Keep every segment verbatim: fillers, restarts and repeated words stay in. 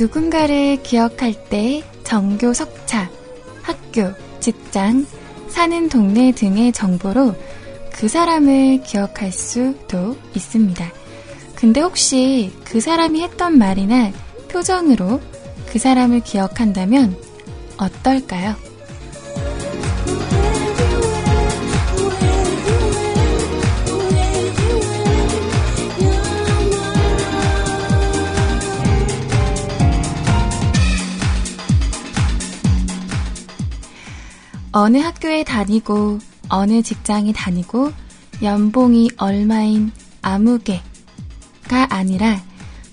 누군가를 기억할 때 전교 석차, 학교, 직장, 사는 동네 등의 정보로 그 사람을 기억할 수도 있습니다. 근데 혹시 그 사람이 했던 말이나 표정으로 그 사람을 기억한다면 어떨까요? 어느 학교에 다니고 어느 직장에 다니고 연봉이 얼마인 아무개가 아니라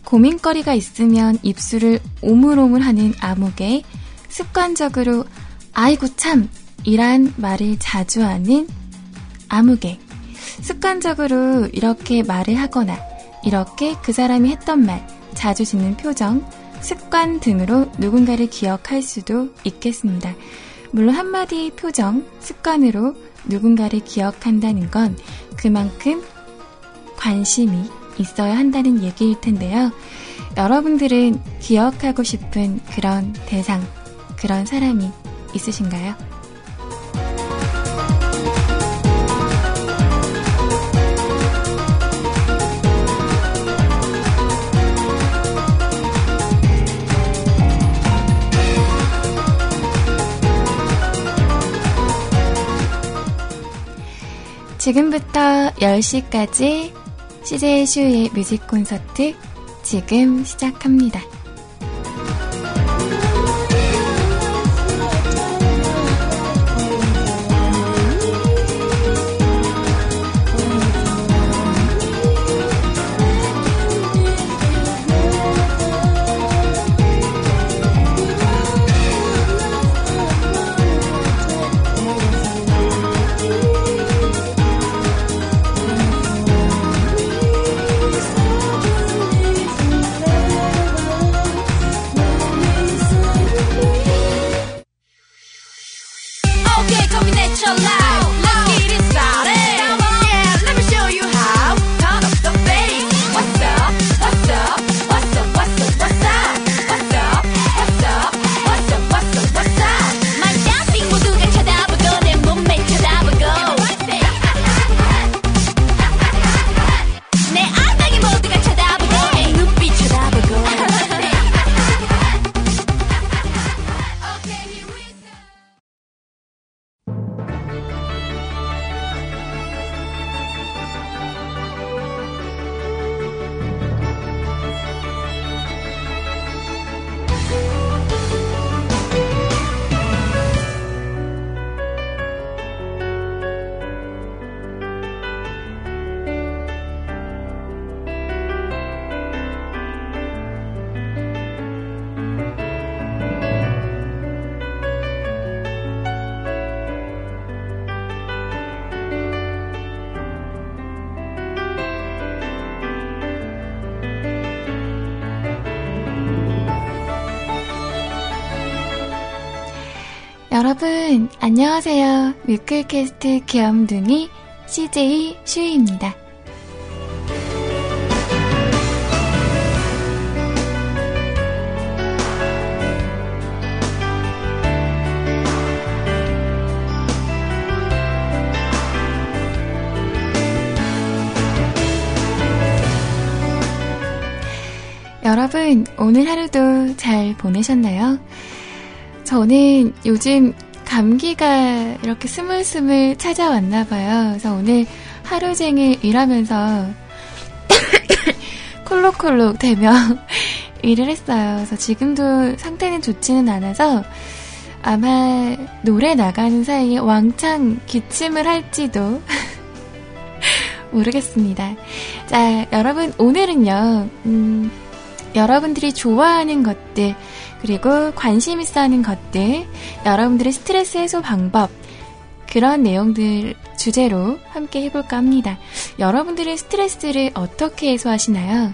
고민거리가 있으면 입술을 오물오물하는 아무개, 습관적으로 아이고 참 이란 말을 자주 하는 아무개, 습관적으로 이렇게 말을 하거나 이렇게 그 사람이 했던 말, 자주 짓는 표정, 습관 등으로 누군가를 기억할 수도 있겠습니다. 물론 한마디 표정, 습관으로 누군가를 기억한다는 건 그만큼 관심이 있어야 한다는 얘기일 텐데요. 여러분들은 기억하고 싶은 그런 대상, 그런 사람이 있으신가요? 지금부터 열 시까지 씨제이슈이의 뮤직 콘서트 지금 시작합니다. 여러분 안녕하세요. 뮤클캐스트 귀염둥이 씨제이슈이입니다. 여러분 오늘 하루도 잘 보내셨나요? 저는 요즘 감기가 이렇게 스물스물 찾아왔나봐요. 그래서 오늘 하루 종일 일하면서 콜록콜록 대며 일을 했어요. 그래서 지금도 상태는 좋지는 않아서 아마 노래 나가는 사이에 왕창 기침을 할지도 모르겠습니다. 자, 여러분 오늘은요. 음, 여러분들이 좋아하는 것들 그리고 관심 있어 하는 것들, 여러분들의 스트레스 해소 방법, 그런 내용들 주제로 함께 해볼까 합니다. 여러분들은 스트레스를 어떻게 해소하시나요?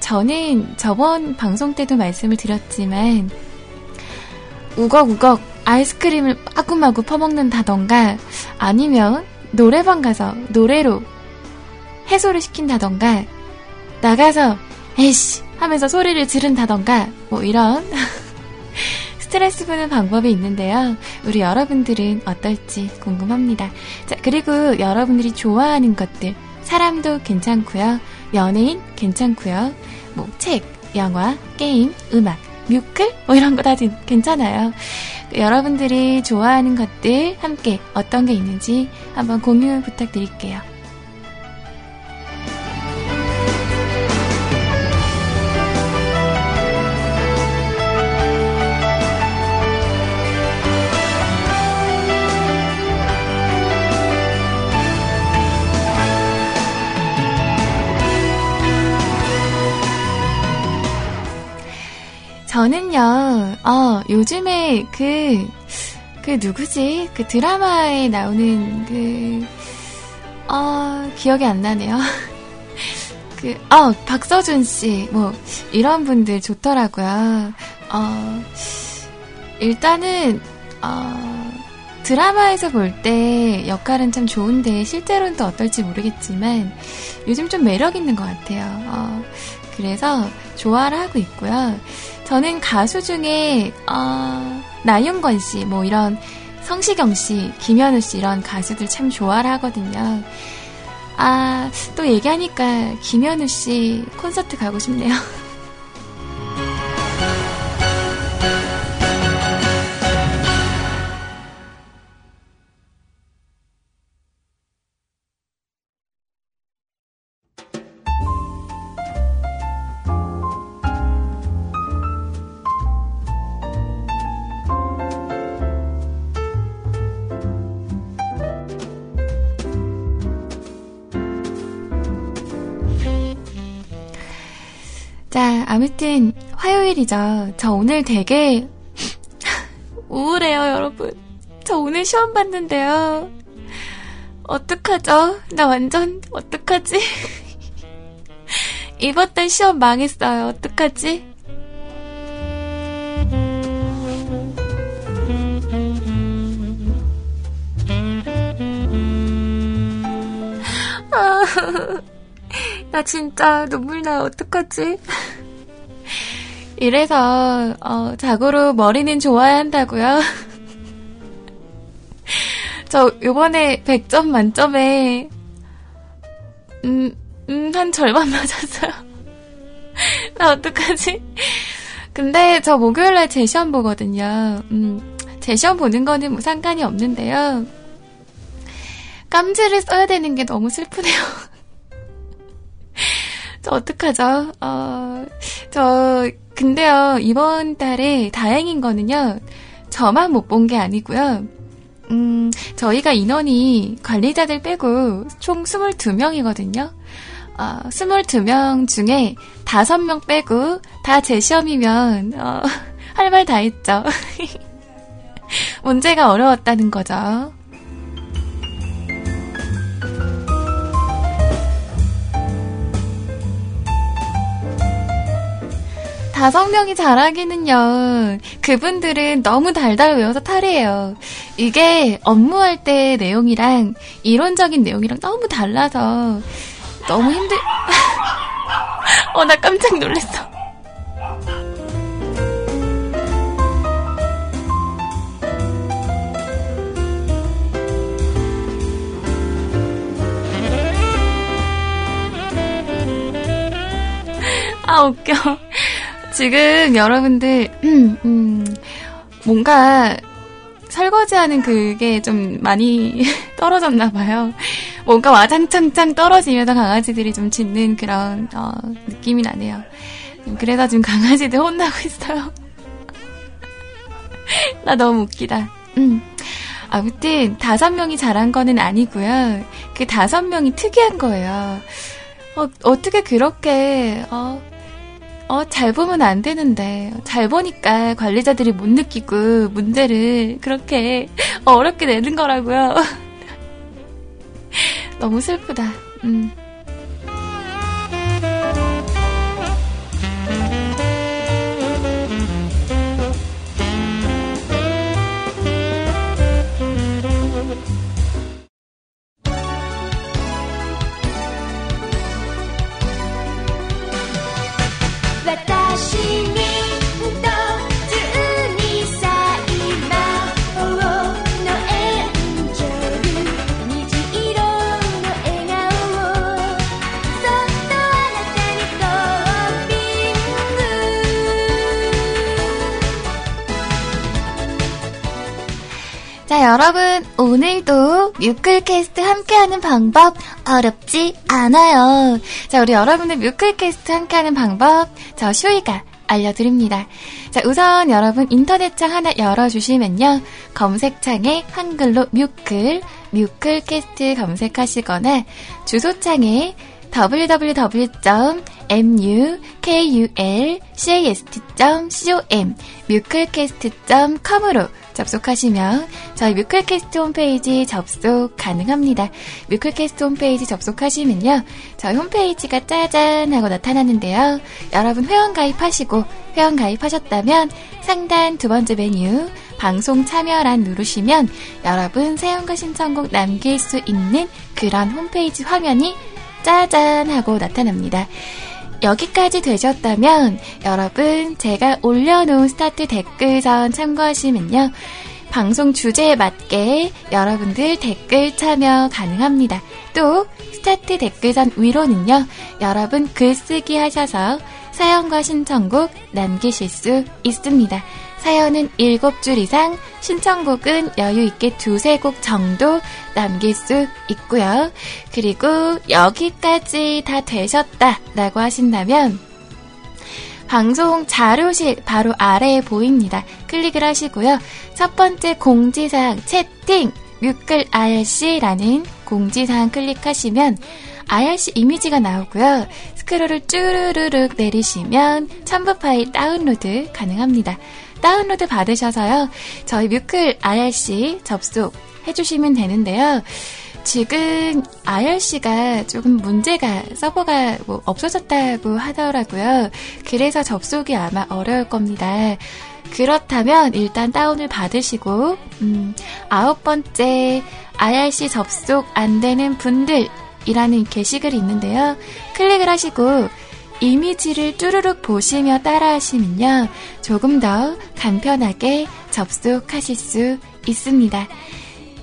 저는 저번 방송 때도 말씀을 드렸지만, 우걱우걱 아이스크림을 마구마구 퍼먹는다던가, 아니면 노래방 가서 노래로 해소를 시킨다던가, 나가서 에이씨 하면서 소리를 지른다던가, 뭐 이런 스트레스 푸는 방법이 있는데요. 우리 여러분들은 어떨지 궁금합니다. 자, 그리고 여러분들이 좋아하는 것들, 사람도 괜찮고요, 연예인 괜찮고요, 뭐 책, 영화, 게임, 음악, 뮤클 뭐 이런 거 다 괜찮아요. 여러분들이 좋아하는 것들 함께 어떤 게 있는지 한번 공유 부탁드릴게요. 저는요, 어, 요즘에 그, 그 누구지? 그 드라마에 나오는 그, 어, 기억이 안 나네요. 그, 어, 박서준 씨, 뭐, 이런 분들 좋더라고요. 어, 일단은, 어, 드라마에서 볼 때 역할은 참 좋은데, 실제로는 또 어떨지 모르겠지만, 요즘 좀 매력 있는 것 같아요. 어, 그래서 좋아를 하고 있고요. 저는 가수 중에 어, 나윤건 씨, 뭐 이런 성시경 씨, 김현우 씨 이런 가수들 참 좋아를 하거든요. 아, 또 얘기하니까 김현우 씨 콘서트 가고 싶네요. 아무튼 화요일이죠. 저 오늘 되게 우울해요, 여러분. 저 오늘 시험 봤는데요. 어떡하죠? 나 완전 어떡하지? 이번 달 시험 망했어요. 어떡하지? 아, 나 진짜 눈물 나요. 어떡하지? 이래서 어, 자고로 머리는 좋아야 한다고요. 저 요번에 백 점 만점에 음, 음, 한 절반 맞았어요. 나 어떡하지? 근데 저 목요일날 제 시험 보거든요. 음, 제 시험 보는 거는 뭐 상관이 없는데요. 깜지를 써야 되는 게 너무 슬프네요. 저 어떡하죠? 어, 저 근데요, 이번 달에 다행인 거는요, 저만 못 본 게 아니고요, 음, 저희가 인원이 관리자들 빼고 총 스물두 명이거든요. 어, 스물두 명 중에 다섯 명 빼고 다 제 시험이면, 어, 할 말 다 했죠. 문제가 어려웠다는 거죠. 다섯 명이 잘하기는요. 그분들은 너무 달달 외워서 탈이에요. 이게 업무할 때 내용이랑 이론적인 내용이랑 너무 달라서 너무 힘들... 어, 나 깜짝 놀랐어. 아, 웃겨. 지금 여러분들 음, 음, 뭔가 설거지하는 그게 좀 많이 떨어졌나 봐요. 뭔가 와장창창 떨어지면서 강아지들이 좀 짖는 그런 어, 느낌이 나네요. 그래서 지금 강아지들 혼나고 있어요. 나 너무 웃기다. 음. 아무튼 다섯 명이 잘한 거는 아니고요. 그 다섯 명이 특이한 거예요. 어, 어떻게 그렇게 어, 어, 잘 보면 안 되는데 잘 보니까 관리자들이 못 느끼고 문제를 그렇게 어렵게 내는 거라고요. 너무 슬프다. 음. 자, 여러분, 오늘도 뮤클캐스트 함께하는 방법 어렵지 않아요. 자, 우리 여러분들 뮤클캐스트 함께하는 방법 저 슈이가 알려드립니다. 자, 우선 여러분 인터넷창 하나 열어주시면요. 검색창에 한글로 뮤클, 뮤클캐스트 검색하시거나 주소창에 더블유더블유더블유 점 뮤클캐스트 점 컴 뮤클캐스트 점 컴으로 접속하시면 저희 뮤클캐스트 홈페이지 접속 가능합니다. 뮤클캐스트 홈페이지 접속하시면요. 저희 홈페이지가 짜잔 하고 나타나는데요. 여러분 회원 가입하시고 회원 가입하셨다면 상단 두 번째 메뉴 방송 참여란 누르시면 여러분 사연과 신청곡 남길 수 있는 그런 홈페이지 화면이 짜잔 하고 나타납니다. 여기까지 되셨다면 여러분 제가 올려놓은 스타트 댓글전 참고하시면요. 방송 주제에 맞게 여러분들 댓글 참여 가능합니다. 또 스타트 댓글전 위로는요. 여러분 글쓰기 하셔서 사연과 신청곡 남기실 수 있습니다. 사연은 일곱 줄 이상, 신청곡은 여유있게 두세 곡 정도 남길 수 있고요. 그리고 여기까지 다 되셨다라고 하신다면 방송 자료실 바로 아래에 보입니다. 클릭을 하시고요. 첫 번째 공지사항 채팅 뮤클 아이알씨라는 공지사항 클릭하시면 아이알씨 이미지가 나오고요. 스크롤을 쭈르르륵 내리시면 첨부 파일 다운로드 가능합니다. 다운로드 받으셔서요. 저희 뮤클 아이알씨 접속해주시면 되는데요. 지금 아이알씨가 조금 문제가 서버가 뭐 없어졌다고 하더라고요. 그래서 접속이 아마 어려울 겁니다. 그렇다면 일단 다운을 받으시고 음, 아홉 번째 아이알씨 접속 안 되는 분들이라는 게시글이 있는데요. 클릭을 하시고 이미지를 쭈루룩 보시며 따라하시면요. 조금 더 간편하게 접속하실 수 있습니다.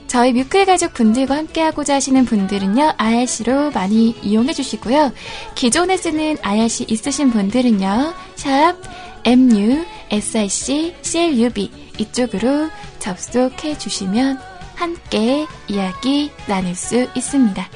저희 뮤클 가족 분들과 함께하고자 하시는 분들은요. 아이알씨로 많이 이용해 주시고요. 기존에 쓰는 아이알씨 있으신 분들은요. 샵, mu, sic, club 이쪽으로 접속해 주시면 함께 이야기 나눌 수 있습니다.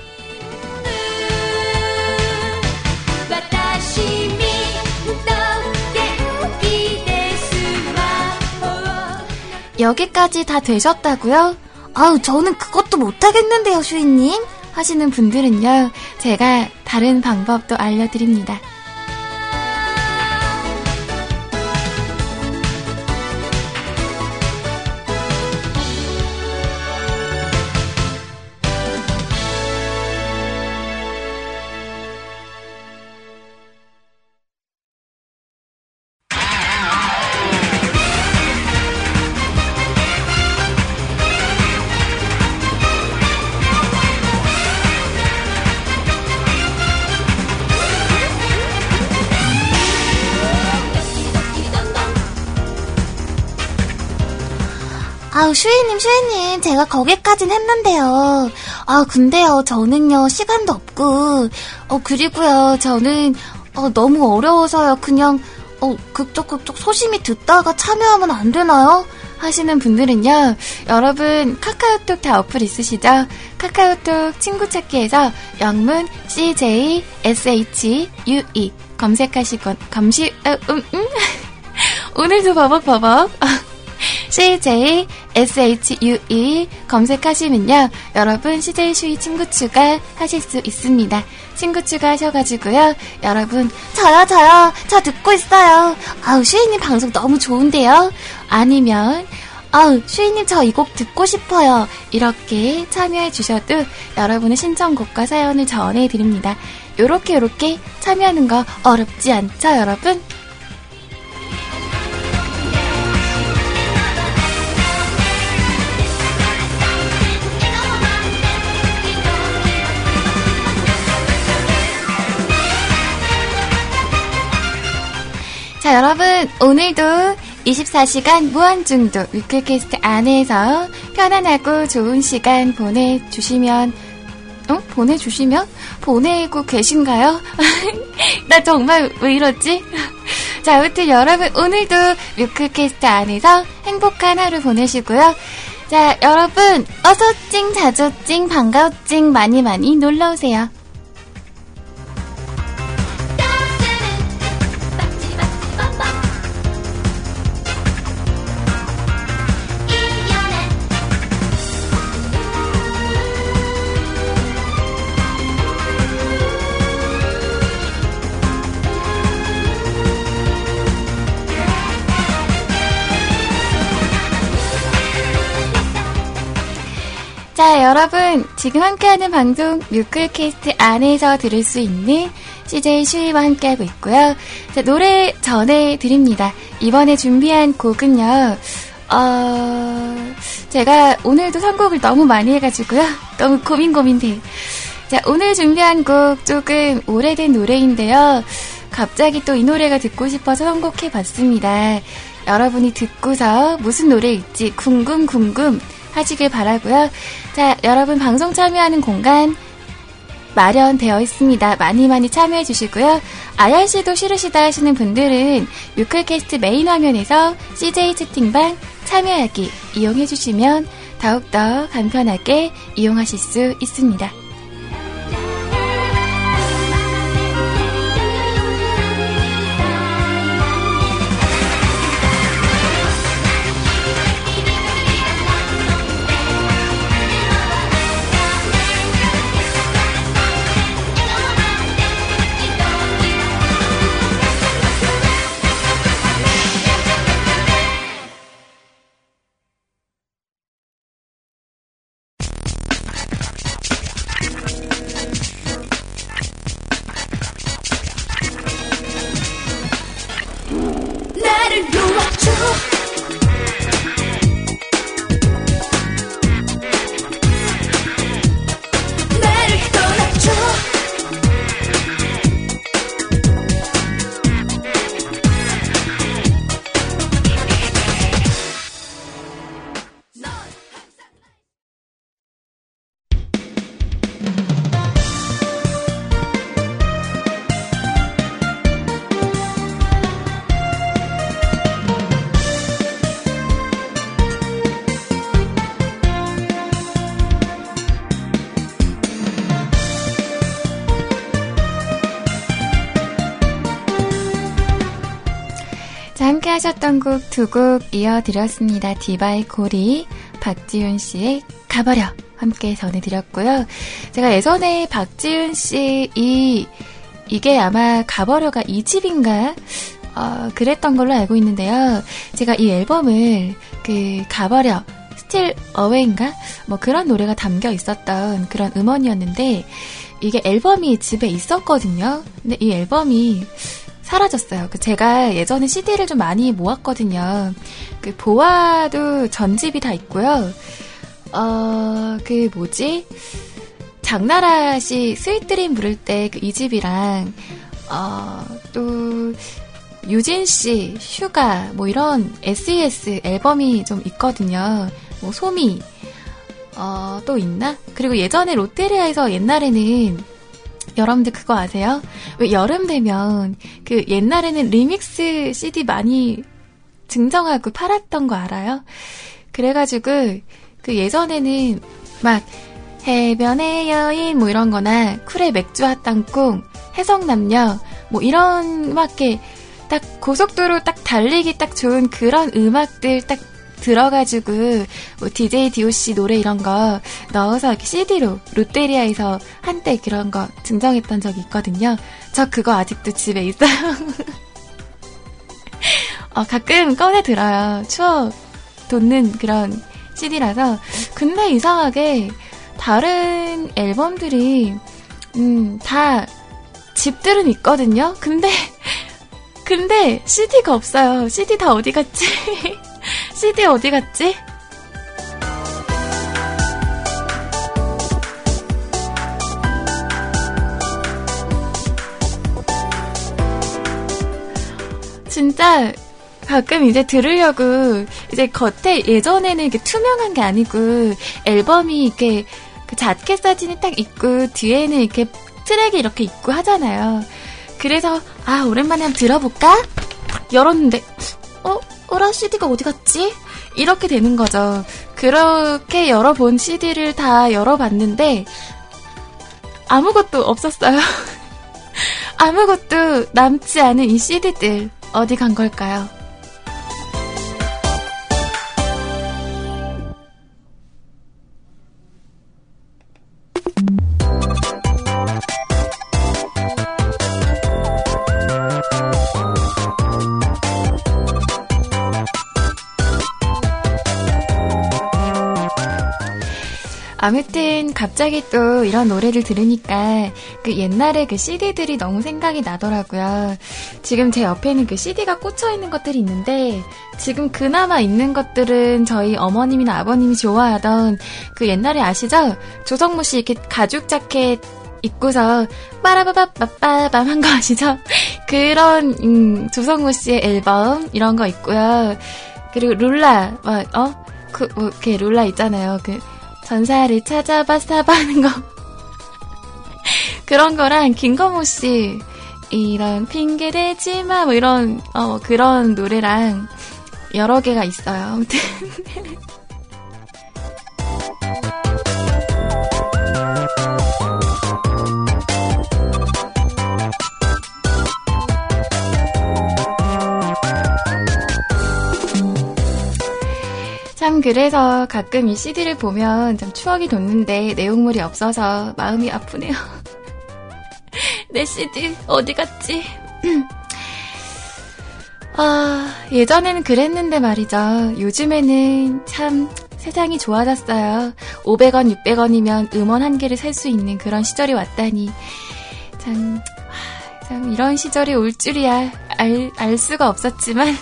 여기까지 다 되셨다고요? 아우, 저는 그것도 못하겠는데요, 슈이님? 하시는 분들은요, 제가 다른 방법도 알려드립니다. 아우, 슈이님, 슈이님, 제가 거기까진 했는데요. 아, 근데요, 저는요, 시간도 없고, 어, 그리고요, 저는, 어, 너무 어려워서요, 그냥, 어, 그쪽, 그쪽 소심히 듣다가 참여하면 안 되나요? 하시는 분들은요, 여러분, 카카오톡 다 어플 있으시죠? 카카오톡 친구 찾기에서 영문 씨제이슈이 검색하시건, 검시, 어, 음, 음. 오늘도 버벅버벅. 씨제이슈이 검색하시면요, 여러분 씨제이슈이 친구 추가 하실 수 있습니다. 친구 추가 하셔가지고요, 여러분 저요 저요 저 듣고 있어요. 아우, 슈이님 방송 너무 좋은데요. 아니면 아우, 슈이님 저 이 곡 듣고 싶어요. 이렇게 참여해 주셔도 여러분의 신청곡과 사연을 전해드립니다. 요렇게 요렇게 참여하는 거 어렵지 않죠, 여러분? 자, 여러분, 오늘도 이십사 시간 무한중독 뮤클캐스트 안에서 편안하고 좋은 시간 보내주시면, 어? 보내주시면? 보내고 계신가요? 나 정말 왜 이러지? 자, 아무튼 여러분, 오늘도 뮤클캐스트 안에서 행복한 하루 보내시고요. 자, 여러분, 어서찡, 자조찡, 반가워찡, 많이 많이 놀러오세요. 자, 여러분, 지금 함께하는 방송 뮤클캐스트 안에서 들을 수 있는 씨제이슈이와 함께하고 있고요. 자, 노래 전해드립니다. 이번에 준비한 곡은요, 어... 제가 오늘도 선곡을 너무 많이 해가지고요, 너무 고민 고민돼요. 자, 오늘 준비한 곡 조금 오래된 노래인데요, 갑자기 또 이 노래가 듣고 싶어서 선곡해봤습니다. 여러분이 듣고서 무슨 노래일지 궁금 궁금 하시길 바라고요. 자, 여러분 방송 참여하는 공간 마련되어 있습니다. 많이 많이 참여해 주시고요. 아이알씨도 싫으시다 하시는 분들은 뮤클캐스트 메인 화면에서 씨제이 채팅방 참여하기 이용해 주시면 더욱더 간편하게 이용하실 수 있습니다. 하셨던 곡 두 곡 이어드렸습니다. 디바의 고리, 박지윤씨의 가버려 함께 전해드렸고요. 제가 예전에 박지윤씨 이, 이게 아마 가버려가 이 집인가 어, 그랬던 걸로 알고 있는데요. 제가 이 앨범을 그 가버려, 스틸 어웨이인가 뭐 그런 노래가 담겨 있었던 그런 음원이었는데, 이게 앨범이 집에 있었거든요. 근데 이 앨범이 사라졌어요. 제가 예전에 씨디를 좀 많이 모았거든요. 그 보아도 전집이 다 있고요. 어, 그 뭐지? 장나라 씨 스윗드림 부를 때 그 이 집이랑, 어, 또 유진 씨 슈가 뭐 이런 에스이에스 앨범이 좀 있거든요. 뭐 소미, 어, 또 있나? 그리고 예전에 롯데리아에서 옛날에는 여러분들 그거 아세요? 왜 여름 되면 그 옛날에는 리믹스 씨디 많이 증정하고 팔았던 거 알아요? 그래가지고 그 예전에는 막 해변의 여인 뭐 이런 거나 쿨의 맥주 핫땅콩 해성남녀 뭐 이런 막 이렇게 딱 고속도로 딱 달리기 딱 좋은 그런 음악들 딱 들어가지고 뭐 디제이 디오씨 노래 이런 거 넣어서 이렇게 씨디로 롯데리아에서 한때 그런 거 증정했던 적이 있거든요. 저 그거 아직도 집에 있어요. 어, 가끔 꺼내 들어요. 추억 돋는 그런 씨디라서. 근데 이상하게 다른 앨범들이 음, 다 집들은 있거든요. 근데 근데 씨디가 없어요. 씨디 다 어디 갔지? 씨디 어디 갔지? 진짜 가끔 이제 들으려고 이제 겉에 예전에는 이렇게 투명한 게 아니고 앨범이 이렇게 그 자켓 사진이 딱 있고 뒤에는 이렇게 트랙이 이렇게 있고 하잖아요. 그래서 아 오랜만에 한번 들어볼까? 열었는데 어? 어라 씨디가 어디 갔지? 이렇게 되는 거죠. 그렇게 열어본 씨디를 다 열어봤는데 아무것도 없었어요. 아무것도 남지 않은 이 씨디들 어디 간 걸까요? 아무튼 갑자기 또 이런 노래를 들으니까 그 옛날에 그 씨디들이 너무 생각이 나더라고요. 지금 제 옆에는 그 씨디가 꽂혀있는 것들이 있는데 지금 그나마 있는 것들은 저희 어머님이나 아버님이 좋아하던 그 옛날에 아시죠? 조성모 씨 이렇게 가죽 자켓 입고서 빠라바바빠빠밤 한 거 아시죠? 그런 음, 조성모 씨의 앨범 이런 거 있고요. 그리고 룰라 막, 어? 그, 뭐, 이렇게 룰라 있잖아요. 그 전사를 찾아봤어 하는 거 그런 거랑 김건우 씨 이런 핑계대지 마 뭐 이런 어 그런 노래랑 여러 개가 있어요. 아무튼 참 그래서 가끔 이 씨디를 보면 참 추억이 돋는데 내용물이 없어서 마음이 아프네요. 내 씨디 어디 갔지? 아, 예전에는 그랬는데 말이죠. 요즘에는 참 세상이 좋아졌어요. 오백 원, 육백 원이면 음원 한 개를 살 수 있는 그런 시절이 왔다니. 참, 참 이런 시절이 올 줄이야 알, 알 수가 없었지만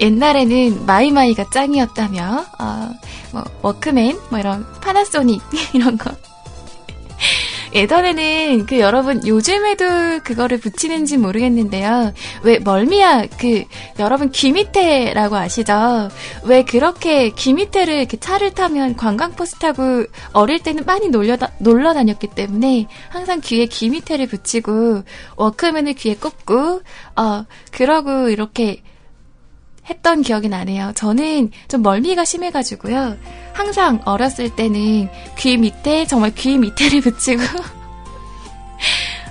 옛날에는 마이마이가 짱이었다며, 어, 뭐, 워크맨, 뭐 이런, 파나소닉, 이런 거. 예전에는, 그 여러분, 요즘에도 그거를 붙이는지 모르겠는데요. 왜 멀미야, 그, 여러분, 귀밑에라고 아시죠? 왜 그렇게 귀밑에를 이렇게 차를 타면 관광버스 타고 어릴 때는 많이 놀려다, 놀러 다녔기 때문에 항상 귀에 귀밑에를 붙이고, 워크맨을 귀에 꽂고, 어, 그러고 이렇게, 했던 기억이 나네요. 저는 좀 멀미가 심해가지고요. 항상 어렸을 때는 귀 밑에 정말 귀 밑에를 붙이고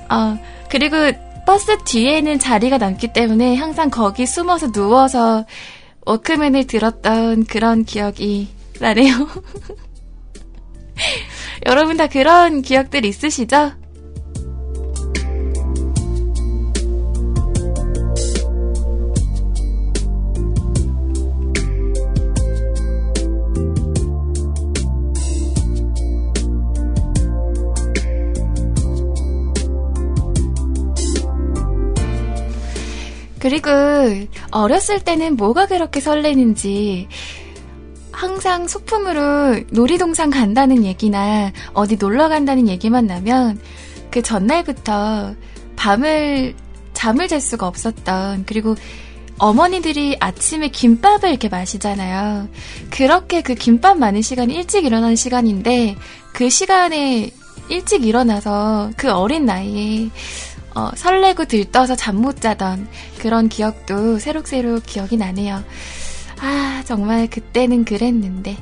어, 그리고 버스 뒤에는 자리가 남기 때문에 항상 거기 숨어서 누워서 워크맨을 들었던 그런 기억이 나네요. 여러분 다 그런 기억들 있으시죠? 그리고 어렸을 때는 뭐가 그렇게 설레는지 항상 소품으로 놀이동산 간다는 얘기나 어디 놀러 간다는 얘기만 나면 그 전날부터 밤을 잠을 잘 수가 없었던 그리고 어머니들이 아침에 김밥을 이렇게 마시잖아요. 그렇게 그 김밥 많은 시간이 일찍 일어나는 시간인데 그 시간에 일찍 일어나서 그 어린 나이에 어, 설레고 들떠서 잠 못 자던 그런 기억도 새록새록 기억이 나네요. 아, 정말 그때는 그랬는데.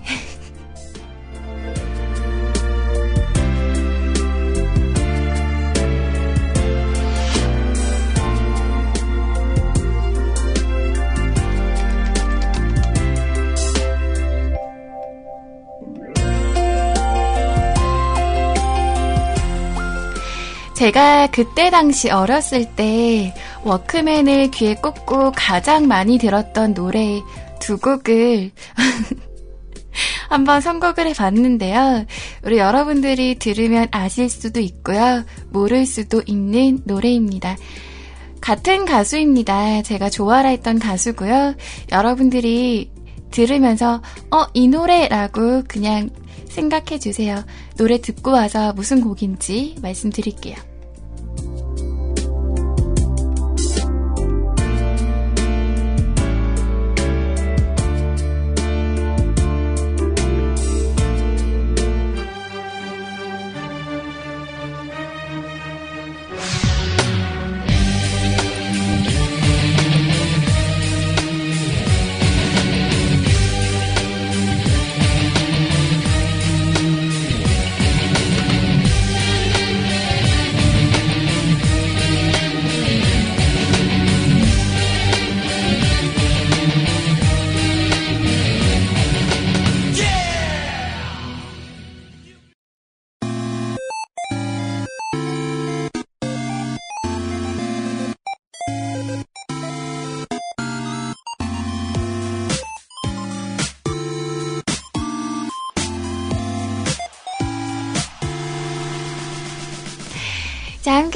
제가 그때 당시 어렸을 때 워크맨을 귀에 꽂고 가장 많이 들었던 노래 두 곡을 한번 선곡을 해봤는데요. 우리 여러분들이 들으면 아실 수도 있고요. 모를 수도 있는 노래입니다. 같은 가수입니다. 제가 좋아라 했던 가수고요. 여러분들이 들으면서 어, 이 노래라고 그냥 생각해주세요. 노래 듣고 와서 무슨 곡인지 말씀드릴게요.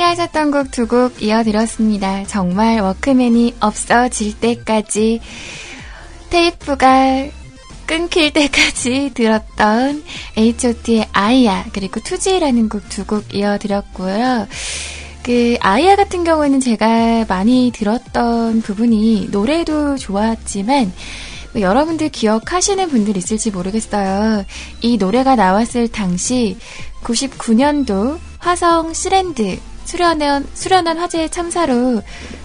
하셨던 곡 두 곡 이어드렸습니다. 정말 워크맨이 없어질 때까지, 테이프가 끊길 때까지 들었던 에이치 오.T의 아이야, 그리고 투지라는 곡 두 곡 이어드렸고요. 그 아이야 같은 경우에는 제가 많이 들었던 부분이 노래도 좋았지만 여러분들 기억하시는 분들 있을지 모르겠어요. 이 노래가 나왔을 당시 구십구 년도 화성 시랜드 수련원, 수련원 화재의 참사로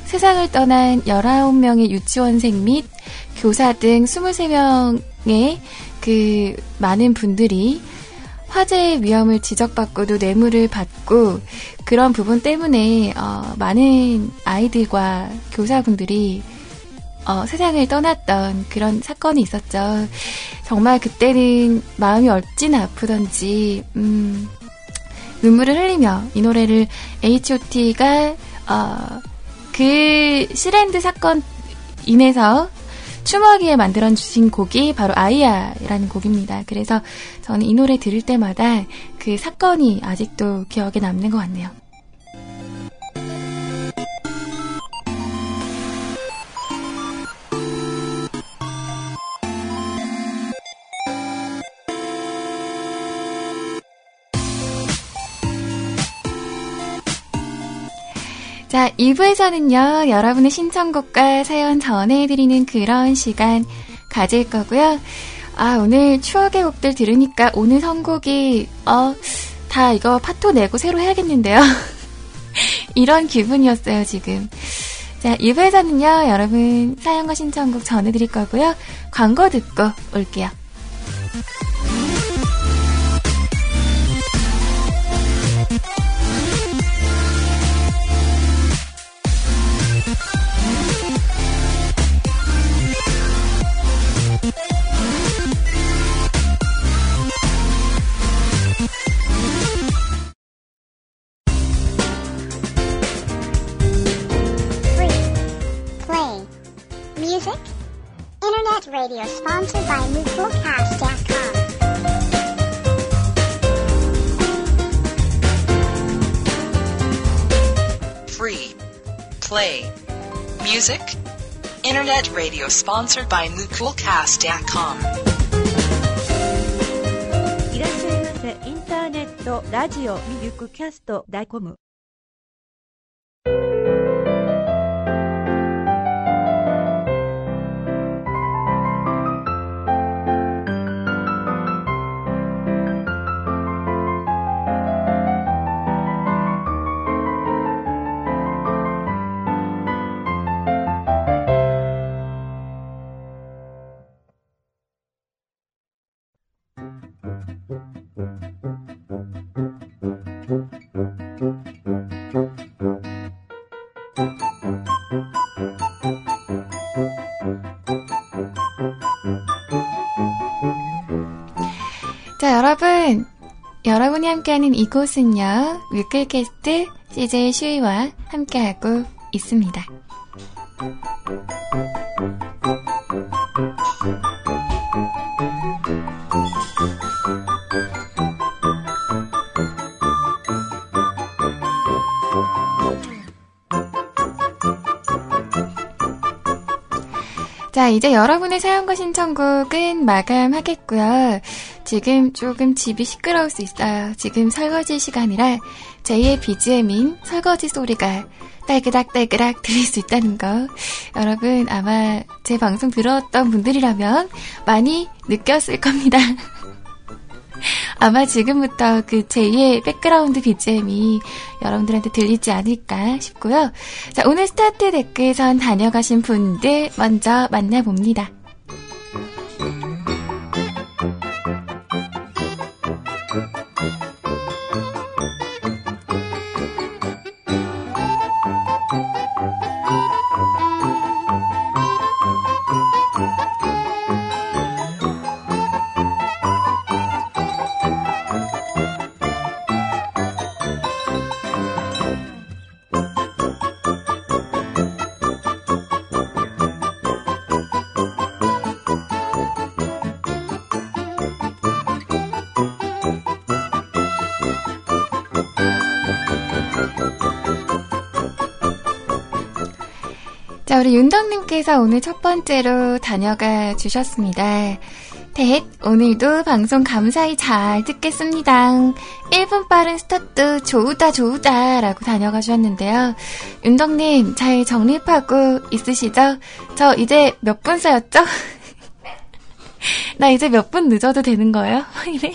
세상을 떠난 열아홉 명의 유치원생 및 교사 등 스물세 명의 그 많은 분들이 화재의 위험을 지적받고도 뇌물을 받고 그런 부분 때문에 어, 많은 아이들과 교사분들이 어, 세상을 떠났던 그런 사건이 있었죠. 정말 그때는 마음이 어찌나 아프던지 음... 눈물을 흘리며 이 노래를 에이치 오.T가 어, 그 시랜드 사건 인해서 추모하기에 만들어주신 곡이 바로 아이야라는 곡입니다. 그래서 저는 이 노래 들을 때마다 그 사건이 아직도 기억에 남는 것 같네요. 자, 이 부에서는요, 여러분의 신청곡과 사연 전해드리는 그런 시간 가질 거고요. 아, 오늘 추억의 곡들 들으니까 오늘 선곡이, 어, 다 이거 파토 내고 새로 해야겠는데요. 이런 기분이었어요, 지금. 자, 이 부에서는요, 여러분 사연과 신청곡 전해드릴 거고요. 광고 듣고 올게요. Radio sponsored by 뮤클캐스트 닷컴. Free play music internet radio sponsored by 뮤클캐스트 닷컴. いらっしゃいませ。 인터넷 라디오 뮤클캐스트 닷컴. 자, 여러분, 여러분이 함께하는 이곳은요, 뮤클캐스트 씨제이슈이와 함께하고 있습니다. 자, 이제 여러분의 사연과 신청곡은 마감하겠고요. 지금 조금 집이 시끄러울 수 있어요. 지금 설거지 시간이라 제이의 비지엠인 설거지 소리가 딸그닥딸그닥 들릴 수 있다는 거. 여러분 아마 제 방송 들었던 분들이라면 많이 느꼈을 겁니다. 아마 지금부터 그 제이의 백그라운드 비지엠이 여러분들한테 들리지 않을까 싶고요. 자, 오늘 스타트 댓글선 다녀가신 분들 먼저 만나봅니다. 자, 우리 윤덕님께서 오늘 첫 번째로 다녀가 주셨습니다. 댓, 오늘도 방송 감사히 잘 듣겠습니다. 일 분 빠른 스타트 좋으다 좋으다 라고 다녀가 주셨는데요. 윤덕님 잘 정립하고 있으시죠? 저 이제 몇 분 쌓였죠? 나 이제 몇 분 늦어도 되는 거예요? 이래.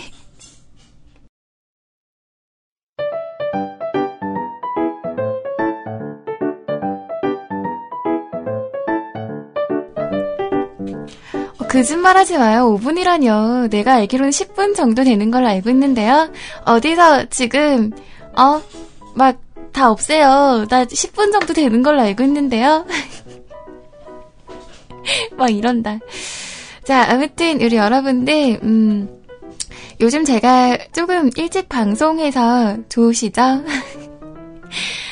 거짓말 하지 마요. 오 분이라뇨. 내가 알기로는 십 분 정도 되는 걸로 알고 있는데요. 어디서 지금, 어, 막, 다 없애요. 나 십 분 정도 되는 걸로 알고 있는데요. 막 이런다. 자, 아무튼, 우리 여러분들, 음, 요즘 제가 조금 일찍 방송해서 좋으시죠?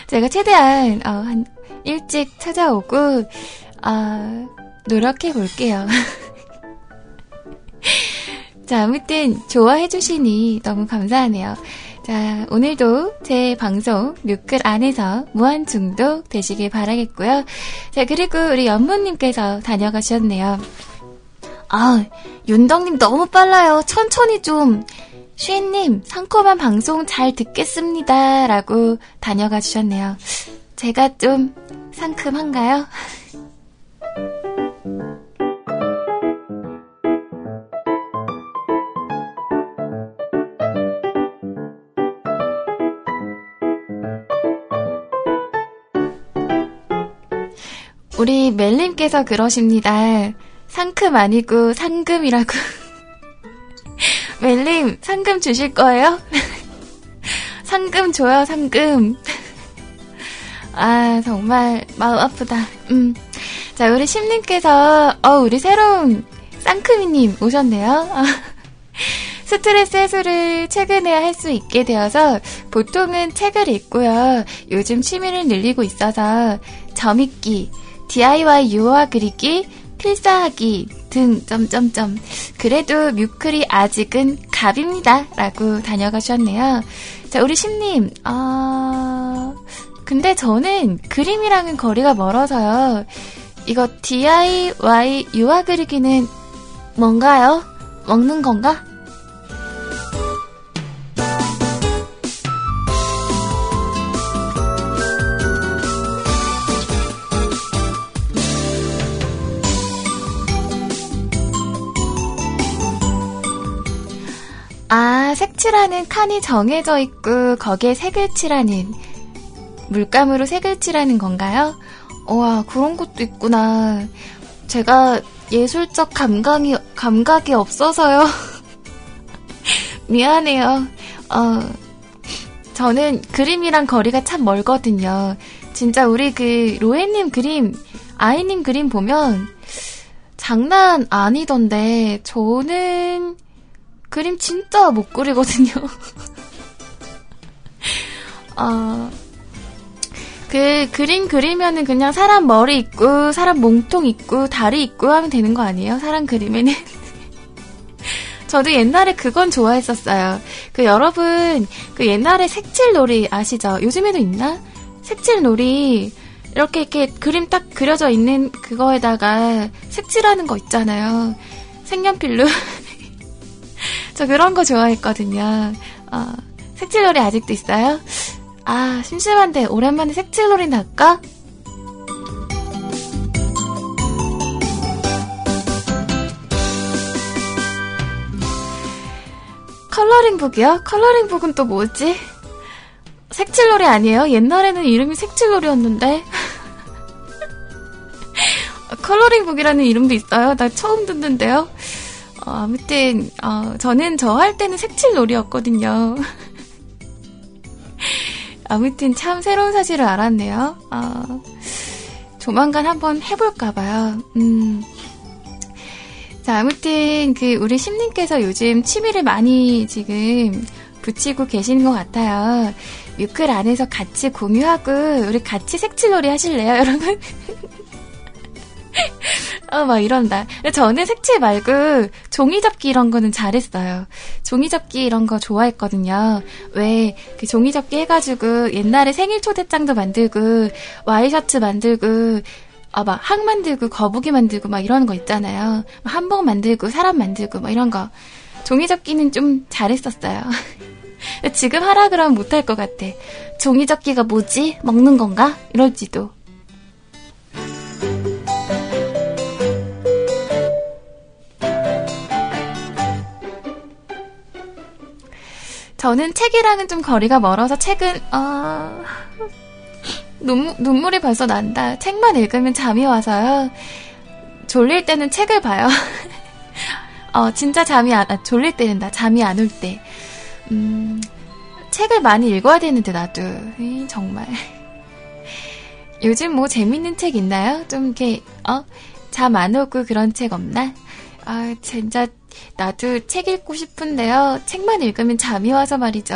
제가 최대한, 어, 한, 일찍 찾아오고, 어, 노력해 볼게요. 자, 아무튼 좋아해주시니 너무 감사하네요. 자, 오늘도 제 방송 뮤클 안에서 무한 중독 되시길 바라겠고요. 자, 그리고 우리 연무님께서 다녀가 주셨네요. 아, 윤덕님 너무 빨라요. 천천히 좀. 슈이님, 상콤한 방송 잘 듣겠습니다. 라고 다녀가 주셨네요. 제가 좀 상큼한가요? 우리 멜님께서 그러십니다. 상금 아니고 상금이라고. 멜님 상금 주실 거예요? 상금 줘요, 상금. 아, 정말 마음 아프다. 음. 자, 우리 심님께서 어 우리 새로운 쌍크미님 오셨네요. 스트레스 해소를 최근에 할 수 있게 되어서 보통은 책을 읽고요. 요즘 취미를 늘리고 있어서 점읽기, 디아이와이 유화 그리기, 필사하기 등 점점점 그래도 뮤클이 아직은 갑입니다 라고 다녀가 주셨네요. 자, 우리 심님, 어... 근데 저는 그림이랑은 거리가 멀어서요. 이거 디아이와이 유화 그리기는 뭔가요? 먹는 건가? 아, 색칠하는 칸이 정해져 있고 거기에 색을 칠하는, 물감으로 색을 칠하는 건가요? 우와, 그런 것도 있구나. 제가 예술적 감각이, 감각이 없어서요. 미안해요. 어, 저는 그림이랑 거리가 참 멀거든요. 진짜 우리 그 로에님 그림, 아이님 그림 보면 장난 아니던데 저는 그림 진짜 못 그리거든요. 어, 그 그림 그리면은 그냥 사람 머리 있고 사람 몸통 있고 다리 있고 하면 되는 거 아니에요? 사람 그림에는. 저도 옛날에 그건 좋아했었어요. 그 여러분 그 옛날에 색칠놀이 아시죠? 요즘에도 있나? 색칠놀이 이렇게 이렇게 그림 딱 그려져 있는 그거에다가 색칠하는 거 있잖아요. 색연필로. 저 그런 거 좋아했거든요. 어, 색칠놀이 아직도 있어요? 아, 심심한데 오랜만에 색칠놀이나 할까? 컬러링북이요? 컬러링북은 또 뭐지? 색칠놀이 아니에요? 옛날에는 이름이 색칠놀이였는데. 컬러링북이라는 이름도 있어요? 나 처음 듣는데요. 어, 아무튼 어, 저는 저 할 때는 색칠놀이였거든요. 아무튼 참 새로운 사실을 알았네요. 어, 조만간 한번 해볼까봐요. 음. 자, 아무튼 그 우리 심님께서 요즘 취미를 많이 지금 붙이고 계시는 것 같아요. 뮤클 안에서 같이 공유하고 우리 같이 색칠놀이 하실래요, 여러분? 어, 막 이런다. 저는 색칠 말고 종이접기 이런 거는 잘했어요. 종이접기 이런 거 좋아했거든요. 왜 그 종이접기 해가지고 옛날에 생일 초대장도 만들고 와이셔츠 만들고 아, 막 항 만들고 거북이 만들고 막 이런 거 있잖아요. 한복 만들고 사람 만들고 막 이런 거. 종이접기는 좀 잘했었어요. 지금 하라 그러면 못할 것 같아. 종이접기가 뭐지? 먹는 건가? 이럴지도. 저는 책이랑은 좀 거리가 멀어서 책은 어... 눈, 눈물이 벌써 난다. 책만 읽으면 잠이 와서요. 졸릴 때는 책을 봐요. 어, 진짜 잠이 안, 아, 졸릴 때는 나, 잠이 안 올 때. 음, 책을 많이 읽어야 되는데, 나도. 에이, 정말. 요즘 뭐 재밌는 책 있나요? 좀 이렇게, 어? 잠 안 오고 그런 책 없나? 아, 진짜, 나도 책 읽고 싶은데요. 책만 읽으면 잠이 와서 말이죠.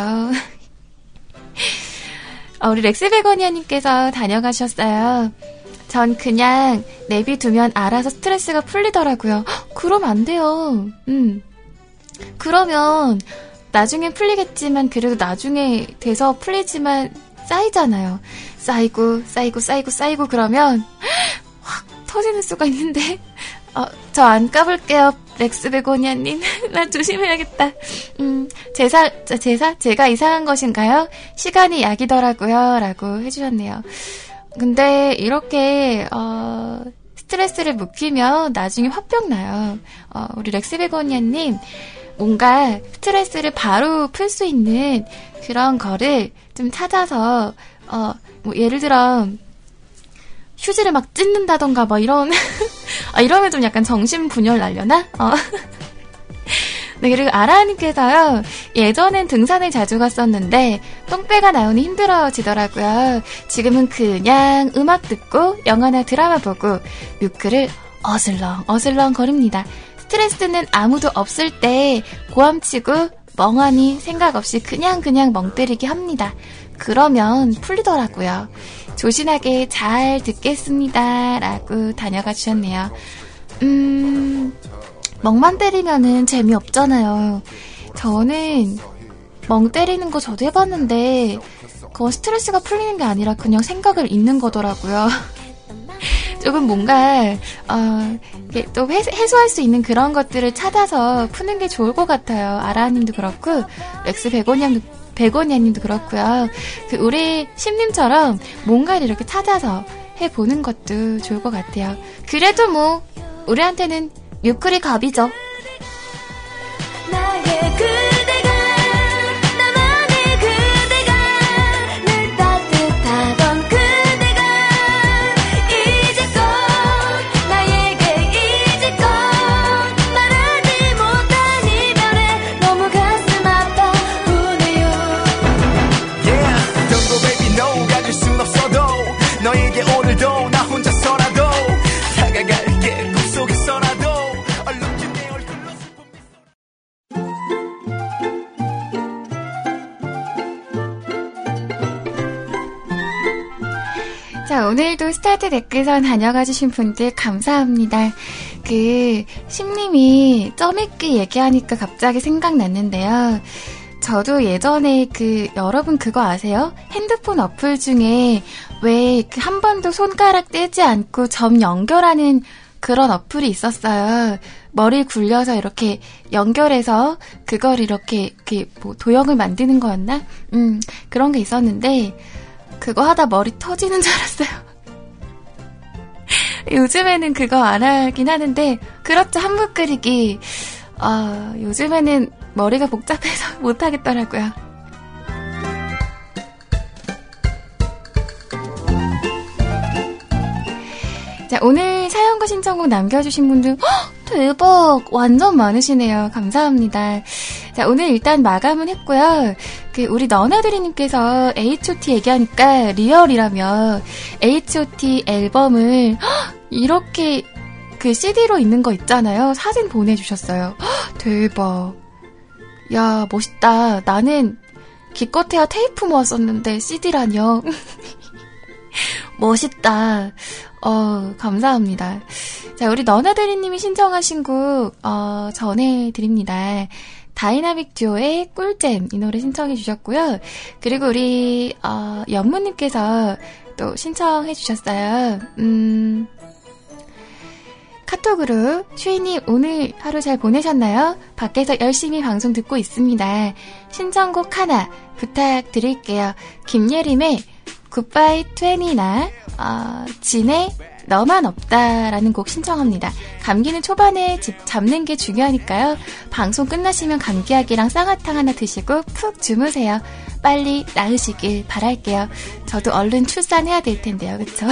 어, 우리 렉스베거니아님께서 다녀가셨어요. 전 그냥 내비두면 알아서 스트레스가 풀리더라고요. 헉, 그럼 안 돼요. 음. 그러면 나중엔 풀리겠지만 그래도 나중에 돼서 풀리지만 쌓이잖아요. 쌓이고 쌓이고 쌓이고 쌓이고 그러면 확 터지는 수가 있는데 어, 저 안 까볼게요. 렉스베고니아님. 나 조심해야겠다. 음, 제사, 제사? 제가 이상한 것인가요? 시간이 약이더라고요. 라고 해주셨네요. 근데 이렇게 어, 스트레스를 묵히면 나중에 화병 나요. 어, 우리 렉스베고니아님 뭔가 스트레스를 바로 풀 수 있는 그런 거를 좀 찾아서 어, 뭐 예를 들어 휴지를 막 찢는다던가 뭐 이런 아, 이러면 좀 약간 정신분열 날려나? 어. 네, 그리고 아라님께서요, 예전엔 등산을 자주 갔었는데, 똥배가 나오니 힘들어지더라고요. 지금은 그냥 음악 듣고, 영화나 드라마 보고, 뮤클을 어슬렁, 어슬렁 거립니다. 스트레스는 아무도 없을 때, 고함치고, 멍하니 생각 없이 그냥 그냥 멍 때리기 합니다. 그러면 풀리더라고요. 조신하게 잘 듣겠습니다. 라고 다녀가 주셨네요. 음... 멍만 때리면은 재미없잖아요. 저는 멍 때리는 거 저도 해봤는데 그거 스트레스가 풀리는 게 아니라 그냥 생각을 잊는 거더라고요. 조금 뭔가 어, 또 해소할 수 있는 그런 것들을 찾아서 푸는 게 좋을 것 같아요. 아라님도 그렇고 렉스 백원양도 백원이아님도 그렇고요. 그 우리 심님처럼 뭔가를 이렇게 찾아서 해보는 것도 좋을 것 같아요. 그래도 뭐 우리한테는 뮤클이 갑이죠. 오늘도 나 혼자서라도 다가갈게 꿈속에서라도 얼룩진 내 얼굴로 슬픔 미소라. 자, 오늘도 스타트 댓글선 다녀가주신 분들 감사합니다. 그 심님이 쩌맥기 얘기하니까 갑자기 생각났는데요. 저도 예전에 그 여러분 그거 아세요? 핸드폰 어플 중에 왜 그 한 번도 손가락 떼지 않고 점 연결하는 그런 어플이 있었어요. 머리 굴려서 이렇게 연결해서 그걸 이렇게 이렇게 뭐 도형을 만드는 거였나? 음 그런 게 있었는데 그거 하다 머리 터지는 줄 알았어요. 요즘에는 그거 안 하긴 하는데 그렇죠. 한국 그리기. 아, 어, 요즘에는 머리가 복잡해서 못 하겠더라고요. 자, 오늘 사연과 신청곡 남겨주신 분들 허, 대박! 완전 많으시네요. 감사합니다. 자, 오늘 일단 마감은 했고요. 그 우리 너나들이님께서 에이치 오 티 얘기하니까 리얼이라며 에이치 오 티 앨범을 허, 이렇게 그 씨디로 있는 거 있잖아요. 사진 보내주셨어요. 허, 대박. 야, 멋있다. 나는 기껏해야 테이프 모았었는데 씨디라뇨. 멋있다. 어, 감사합니다. 자, 우리 너나들이님이 신청하신 곡 어, 전해드립니다. 다이나믹 듀오의 꿀잼, 이 노래 신청해 주셨고요. 그리고 우리 어, 연무님께서 또 신청해 주셨어요. 음... 카톡으로 슈이님 오늘 하루 잘 보내셨나요? 밖에서 열심히 방송 듣고 있습니다. 신청곡 하나 부탁드릴게요. 김예림의 굿바이 이십이나 어, 진의 너만 없다라는 곡 신청합니다. 감기는 초반에 잡는 게 중요하니까요. 방송 끝나시면 감기약이랑 쌍화탕 하나 드시고 푹 주무세요. 빨리 나으시길 바랄게요. 저도 얼른 출산해야 될 텐데요. 그쵸?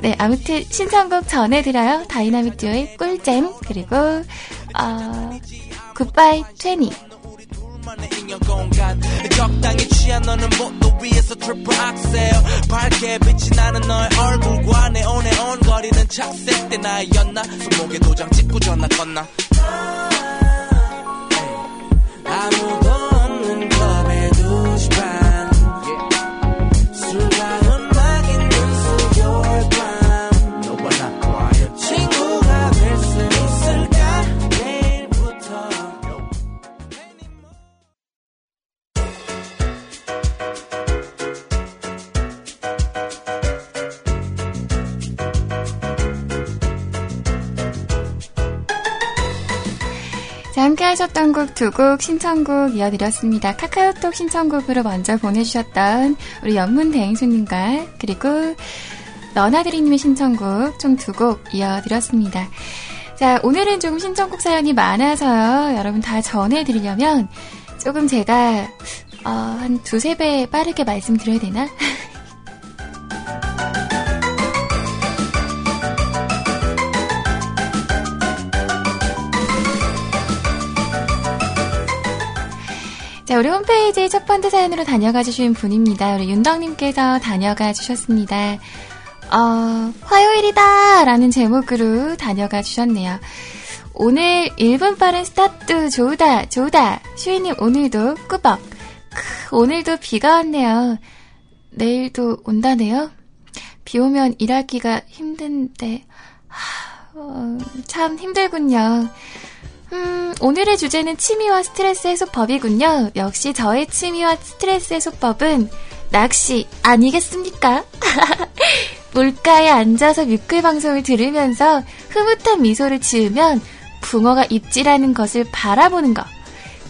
네, 아무튼 신청곡 전해드려요. 다이나믹 듀오의 꿀잼 그리고 어, 굿바이 이십이. 하셨던 곡 두 곡 신청곡 이어드렸습니다. 카카오톡 신청곡으로 먼저 보내주셨던 우리 연문 대행수님과 그리고 너나들이님의 신청곡 좀 두 곡 이어드렸습니다. 자, 오늘은 조금 신청곡 사연이 많아서요. 여러분 다 전해드리려면 조금 제가 어, 한 두세 배 빠르게 말씀드려야 되나? 자, 우리 홈페이지 첫 번째 사연으로 다녀가 주신 분입니다. 우리 윤덕님께서 다녀가 주셨습니다. 어, 화요일이다! 라는 제목으로 다녀가 주셨네요. 오늘 일 분 빠른 스타트 좋으다, 좋으다. 슈이님 오늘도 꾸벅. 크, 오늘도 비가 왔네요. 내일도 온다네요. 비 오면 일하기가 힘든데, 하, 어, 참 힘들군요. 음, 오늘의 주제는 취미와 스트레스 해소법이군요. 역시 저의 취미와 스트레스 해소법은 낚시 아니겠습니까? 물가에 앉아서 뮤클 방송을 들으면서 흐뭇한 미소를 지으면 붕어가 입질하는 것을 바라보는 것.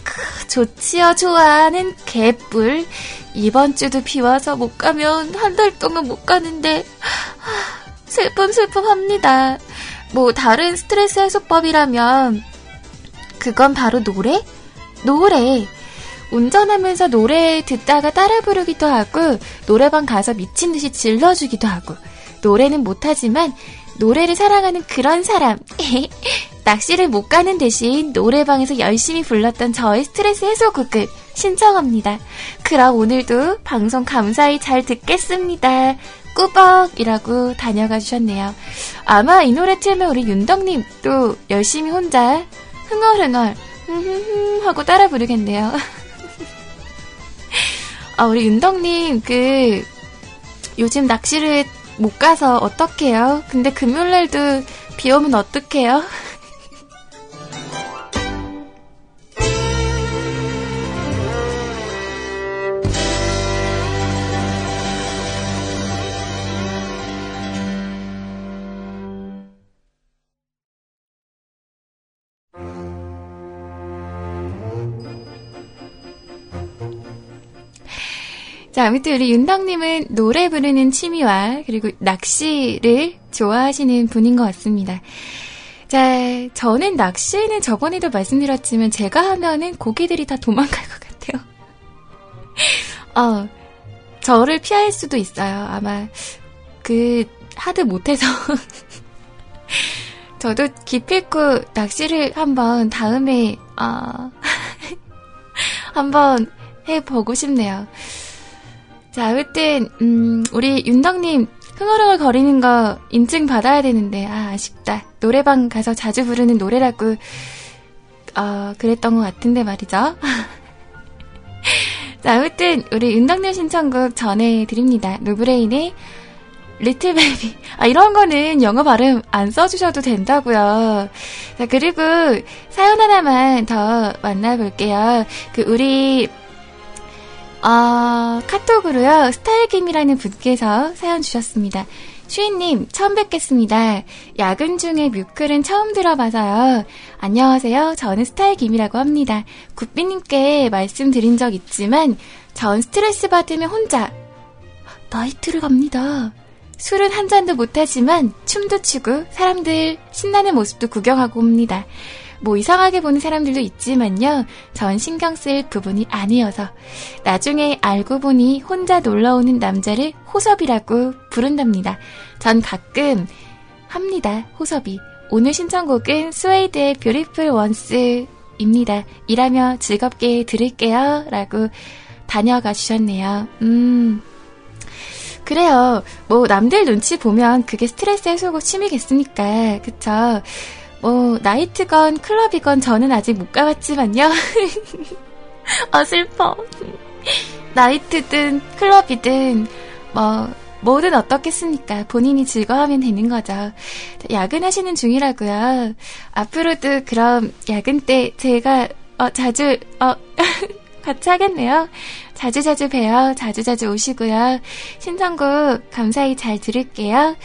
크, 좋지요, 좋아하는 개뿔. 이번 주도 비와서 못 가면 한 달 동안 못 가는데 하, 슬픔슬픔합니다. 뭐 다른 스트레스 해소법이라면 그건 바로 노래? 노래! 운전하면서 노래 듣다가 따라 부르기도 하고 노래방 가서 미친듯이 질러주기도 하고 노래는 못하지만 노래를 사랑하는 그런 사람 낚시를 못 가는 대신 노래방에서 열심히 불렀던 저의 스트레스 해소곡을 신청합니다. 그럼 오늘도 방송 감사히 잘 듣겠습니다. 꾸벅이라고 다녀가 주셨네요. 아마 이 노래 틀면 우리 윤덕님 또 열심히 혼자 흥얼흥얼 하고 따라 부르겠네요. 아, 우리 윤덕님 그 요즘 낚시를 못 가서 어떡해요? 근데 금요일날도 비 오면 어떡해요? 자, 아무튼 우리 윤덕님은 노래 부르는 취미와 그리고 낚시를 좋아하시는 분인 것 같습니다. 자, 저는 낚시는 저번에도 말씀드렸지만 제가 하면은 고기들이 다 도망갈 것 같아요. 어, 저를 피할 수도 있어요. 아마 그 하드 못해서 저도 기필코 낚시를 한번 다음에 어, 한번 해보고 싶네요. 자, 아무튼 음, 우리 윤덕님 흥얼흥얼 거리는 거 인증 받아야 되는데 아, 아쉽다. 노래방 가서 자주 부르는 노래라고 어, 그랬던 것 같은데 말이죠. 자, 아무튼 우리 윤덕님 신청곡 전해드립니다. 노브레인의 리틀 베이비. 아, 이런 거는 영어 발음 안 써주셔도 된다고요. 자, 그리고 사연 하나만 더 만나볼게요. 그 우리 어, 카톡으로요. 스타일김이라는 분께서 사연 주셨습니다. 슈이님 처음 뵙겠습니다. 야근 중에 뮤클은 처음 들어봐서요. 안녕하세요. 저는 스타일김이라고 합니다. 굿비님께 말씀드린 적 있지만 전 스트레스 받으면 혼자 나이트를 갑니다. 술은 한 잔도 못하지만 춤도 추고 사람들 신나는 모습도 구경하고 옵니다. 뭐 이상하게 보는 사람들도 있지만요. 전 신경 쓸 부분이 아니어서 나중에 알고 보니 혼자 놀러오는 남자를 호섭이라고 부른답니다. 전 가끔 합니다. 호섭이. 오늘 신청곡은 스웨이드의 뷰티풀 원스입니다. 일하며 즐겁게 들을게요. 라고 다녀가 주셨네요. 음... 그래요. 뭐 남들 눈치 보면 그게 스트레스 해소고 취미겠습니까? 그쵸? 뭐 나이트건 클럽이건 저는 아직 못 가봤지만요. 아, 슬퍼. 나이트든 클럽이든 뭐 뭐든 어떻겠습니까? 본인이 즐거워하면 되는 거죠. 야근하시는 중이라고요. 앞으로도 그럼 야근 때 제가 어, 자주 어, 같이 하겠네요. 자주자주 봬요. 자주자주 오시고요. 신청곡 감사히 잘 들을게요.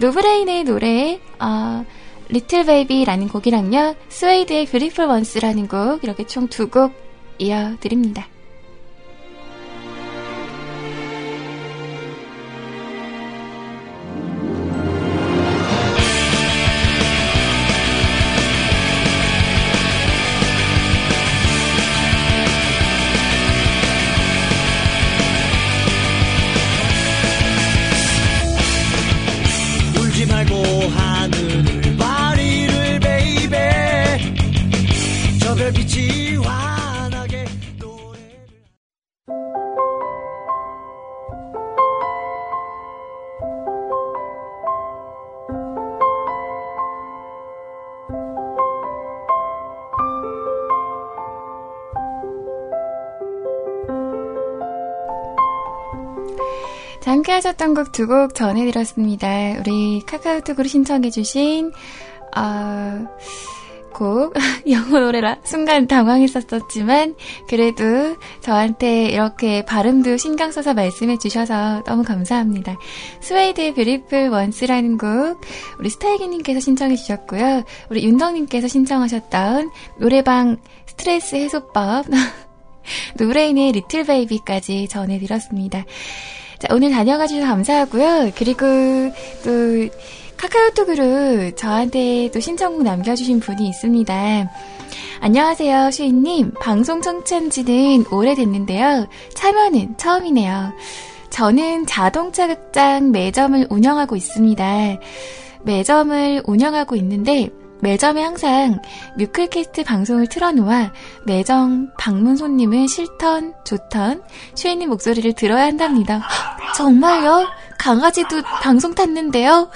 노브레인의 노래 어, 리틀 베이비라는 곡이랑요, 스웨이드의 뷰티풀 원스라는 곡, 이렇게 총 두 곡 이어드립니다. 함께 하셨던 곡 두 곡 전해드렸습니다. 우리 카카오톡으로 신청해주신 어, 곡 영어 노래라 순간 당황했었지만 그래도 저한테 이렇게 발음도 신경 써서 말씀해주셔서 너무 감사합니다. 스웨이드의 뷰티풀 원스라는 곡 우리 스타일기님께서 신청해주셨고요. 우리 윤덕님께서 신청하셨던 노래방 스트레스 해소법 노브레인의 리틀 베이비까지 전해드렸습니다. 자, 오늘 다녀가주셔서 감사하고요. 그리고 또 카카오톡으로 저한테 또 신청곡 남겨주신 분이 있습니다. 안녕하세요, 슈이님. 방송 청취한 지는 오래됐는데요. 참여는 처음이네요. 저는 자동차 극장 매점을 운영하고 있습니다. 매점을 운영하고 있는데 매점에 항상 뮤클캐스트 방송을 틀어놓아 매점 방문 손님을 싫던 좋던 슈이님 목소리를 들어야 한답니다. 정말요? 강아지도 방송 탔는데요?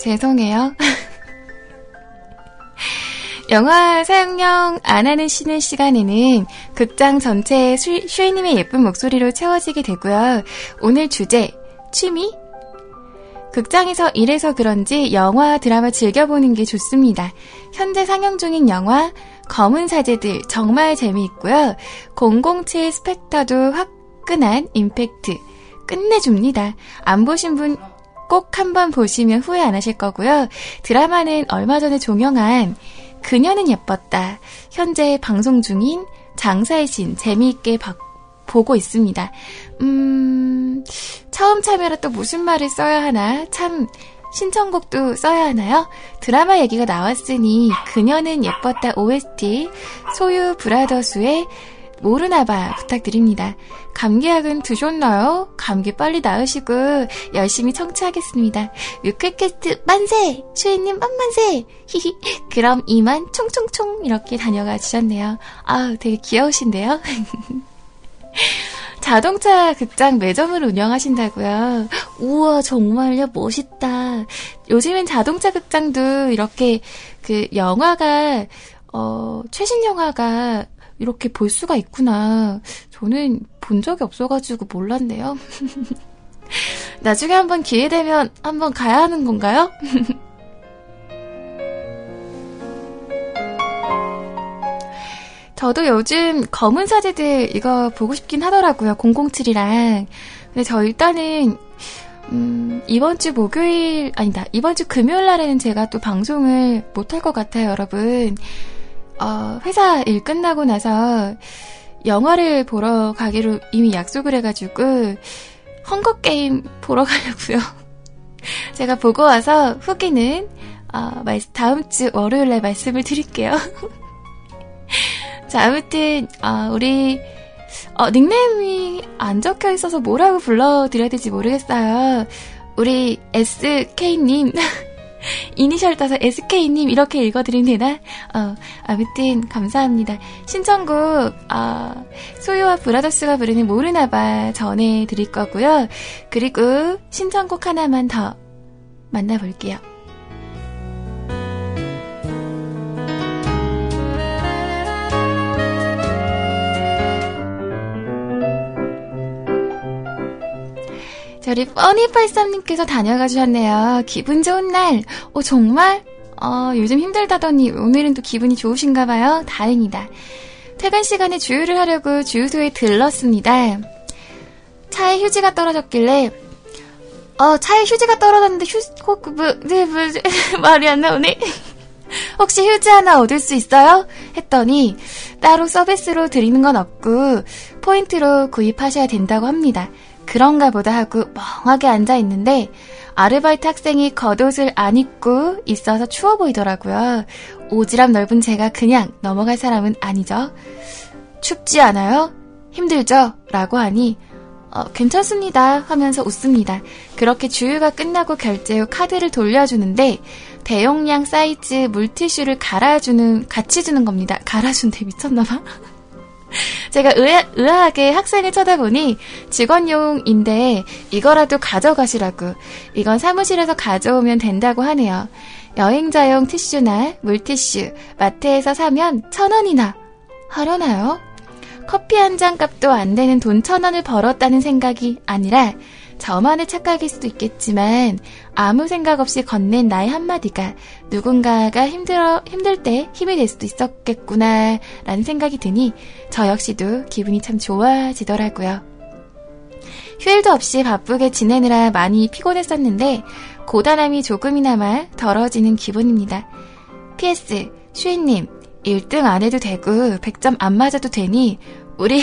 죄송해요. 영화 사용령 안 하는 쉬는 시간에는 극장 전체에 슈이님의 예쁜 목소리로 채워지게 되고요. 오늘 주제, 취미? 극장에서 일해서 그런지 영화, 드라마 즐겨보는 게 좋습니다. 현재 상영 중인 영화 검은 사제들 정말 재미있고요. 공공칠 스펙터도 화끈한 임팩트 끝내줍니다. 안 보신 분 꼭 한번 보시면 후회 안 하실 거고요. 드라마는 얼마 전에 종영한 그녀는 예뻤다. 현재 방송 중인 장사의 신 재미있게 바, 보고 있습니다. 음, 처음 참여라 또 무슨 말을 써야 하나? 참 신청곡도 써야 하나요? 드라마 얘기가 나왔으니 그녀는 예뻤다 오에스티 소유 브라더스의 모르나봐 부탁드립니다. 감기약은 드셨나요? 감기 빨리 나으시고 열심히 청취하겠습니다. 뮤클캐스트 만세! 슈이님 만만세! 히히. 그럼 이만 총총총 이렇게 다녀가 주셨네요. 아, 되게 귀여우신데요? 자동차 극장 매점을 운영하신다고요? 우와, 정말요? 멋있다. 요즘엔 자동차 극장도 이렇게 그 영화가 어, 최신 영화가 이렇게 볼 수가 있구나. 저는 본 적이 없어가지고 몰랐네요. 나중에 한번 기회되면 한번 가야 하는 건가요? 저도 요즘 검은 사제들 이거 보고 싶긴 하더라고요. 공공칠이랑. 근데 저 일단은 음, 이번 주 목요일 아니다. 이번 주 금요일 날에는 제가 또 방송을 못할 것 같아요, 여러분. 어, 회사 일 끝나고 나서 영화를 보러 가기로 이미 약속을 해가지고 헝거게임 보러 가려고요. 제가 보고 와서 후기는 어, 다음 주 월요일에 말씀을 드릴게요. 자, 아무튼 어, 우리 어, 닉네임이 안 적혀 있어서 뭐라고 불러드려야 될지 모르겠어요. 우리 에스케이님 이니셜 따서 에스케이님 이렇게 읽어드리면 되나? 어, 아무튼 감사합니다. 신청곡 어, 소유와 브라더스가 부르는 모르나봐 전해드릴 거고요. 그리고 신청곡 하나만 더 만나볼게요. 우리 뻔히팔삼님께서 다녀가 주셨네요. 기분 좋은 날. 어, 정말? 어, 요즘 힘들다더니 오늘은 또 기분이 좋으신가 봐요. 다행이다. 퇴근 시간에 주유를 하려고 주유소에 들렀습니다. 차에 휴지가 떨어졌길래 어, 차에 휴지가 떨어졌는데 휴... 말이 안 나오네. 혹시 휴지 하나 얻을 수 있어요? 했더니 따로 서비스로 드리는 건 없고 포인트로 구입하셔야 된다고 합니다. 그런가 보다 하고 멍하게 앉아있는데 아르바이트 학생이 겉옷을 안 입고 있어서 추워 보이더라고요. 오지랖 넓은 제가 그냥 넘어갈 사람은 아니죠. 춥지 않아요? 힘들죠? 라고 하니 어, 괜찮습니다 하면서 웃습니다. 그렇게 주유가 끝나고 결제 후 카드를 돌려주는데 대용량 사이즈 물티슈를 갈아주는 같이 주는 겁니다. 갈아준대. 미쳤나봐. 제가 의아, 의아하게 학생을 쳐다보니 직원용인데 이거라도 가져가시라고. 이건 사무실에서 가져오면 된다고 하네요. 여행자용 티슈나 물티슈 마트에서 사면 천 원이나 하려나요? 커피 한 잔 값도 안 되는 돈 천 원을 벌었다는 생각이 아니라 저만의 착각일 수도 있겠지만 아무 생각 없이 건넨 나의 한마디가 누군가가 힘들어, 힘들 때 힘이 될 수도 있었겠구나 라는 생각이 드니 저 역시도 기분이 참 좋아지더라고요. 휴일도 없이 바쁘게 지내느라 많이 피곤했었는데 고단함이 조금이나마 덜어지는 기분입니다. 피에스 슈이님 일 등 안 해도 되고 백 점 안 맞아도 되니 우리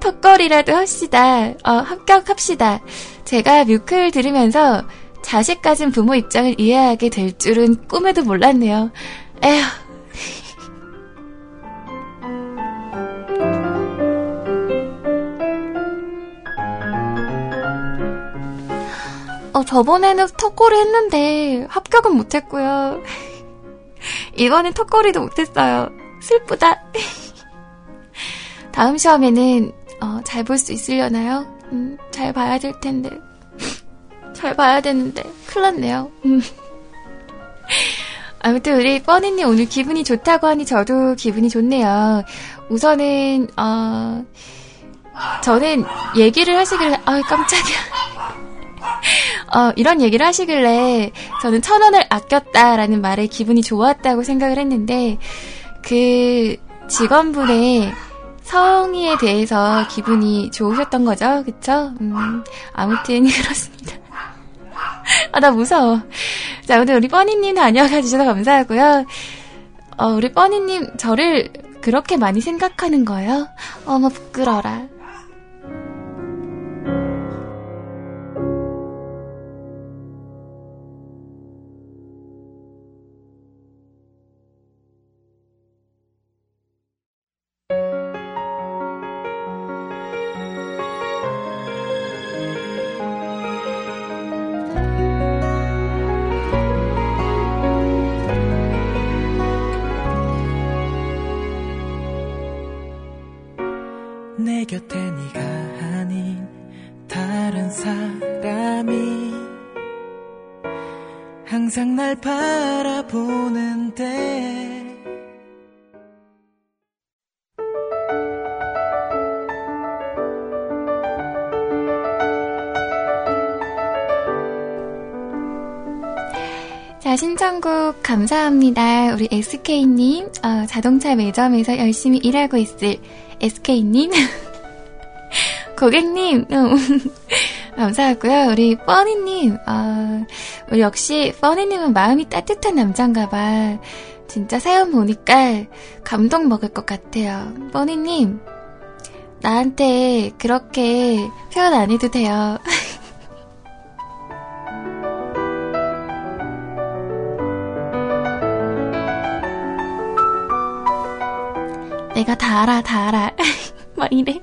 턱걸이라도 합시다. 어, 합격합시다. 제가 뮤클 들으면서 자식 가진 부모 입장을 이해하게 될 줄은 꿈에도 몰랐네요. 에휴. 어, 저번에는 턱걸이 했는데 합격은 못했고요. 이번엔 턱걸이도 못했어요. 슬프다. 다음 시험에는 어, 잘 볼 수 있으려나요? 음, 잘 봐야 될 텐데. 잘 봐야 되는데 큰일 났네요. 음. 아무튼 우리 뻔히님 오늘 기분이 좋다고 하니 저도 기분이 좋네요. 우선은 어, 저는 얘기를 하시길래 아 깜짝이야. 어, 이런 얘기를 하시길래 저는 천 원을 아꼈다라는 말에 기분이 좋았다고 생각을 했는데 그 직원분의 성의에 대해서 기분이 좋으셨던 거죠? 그쵸? 음, 아무튼 그렇습니다. 아, 나 무서워. 자, 오늘 우리 뻔히님 다녀와 주셔서 감사하고요. 어, 우리 뻔히님 저를 그렇게 많이 생각하는 거예요? 어머, 부끄러워라. 항상 날 바라보는데 자, 신청곡 감사합니다. 우리 에스케이님, 어, 자동차 매점에서 열심히 일하고 있을 에스케이님 고객님 감사하고요. 우리 뻔히님, 어, 우리 역시 뻔히님은 마음이 따뜻한 남잔가봐. 진짜 사연 보니까 감동 먹을 것 같아요. 뻔히님, 나한테 그렇게 표현 안 해도 돼요. 내가 다 알아, 다 알아. 막 이래.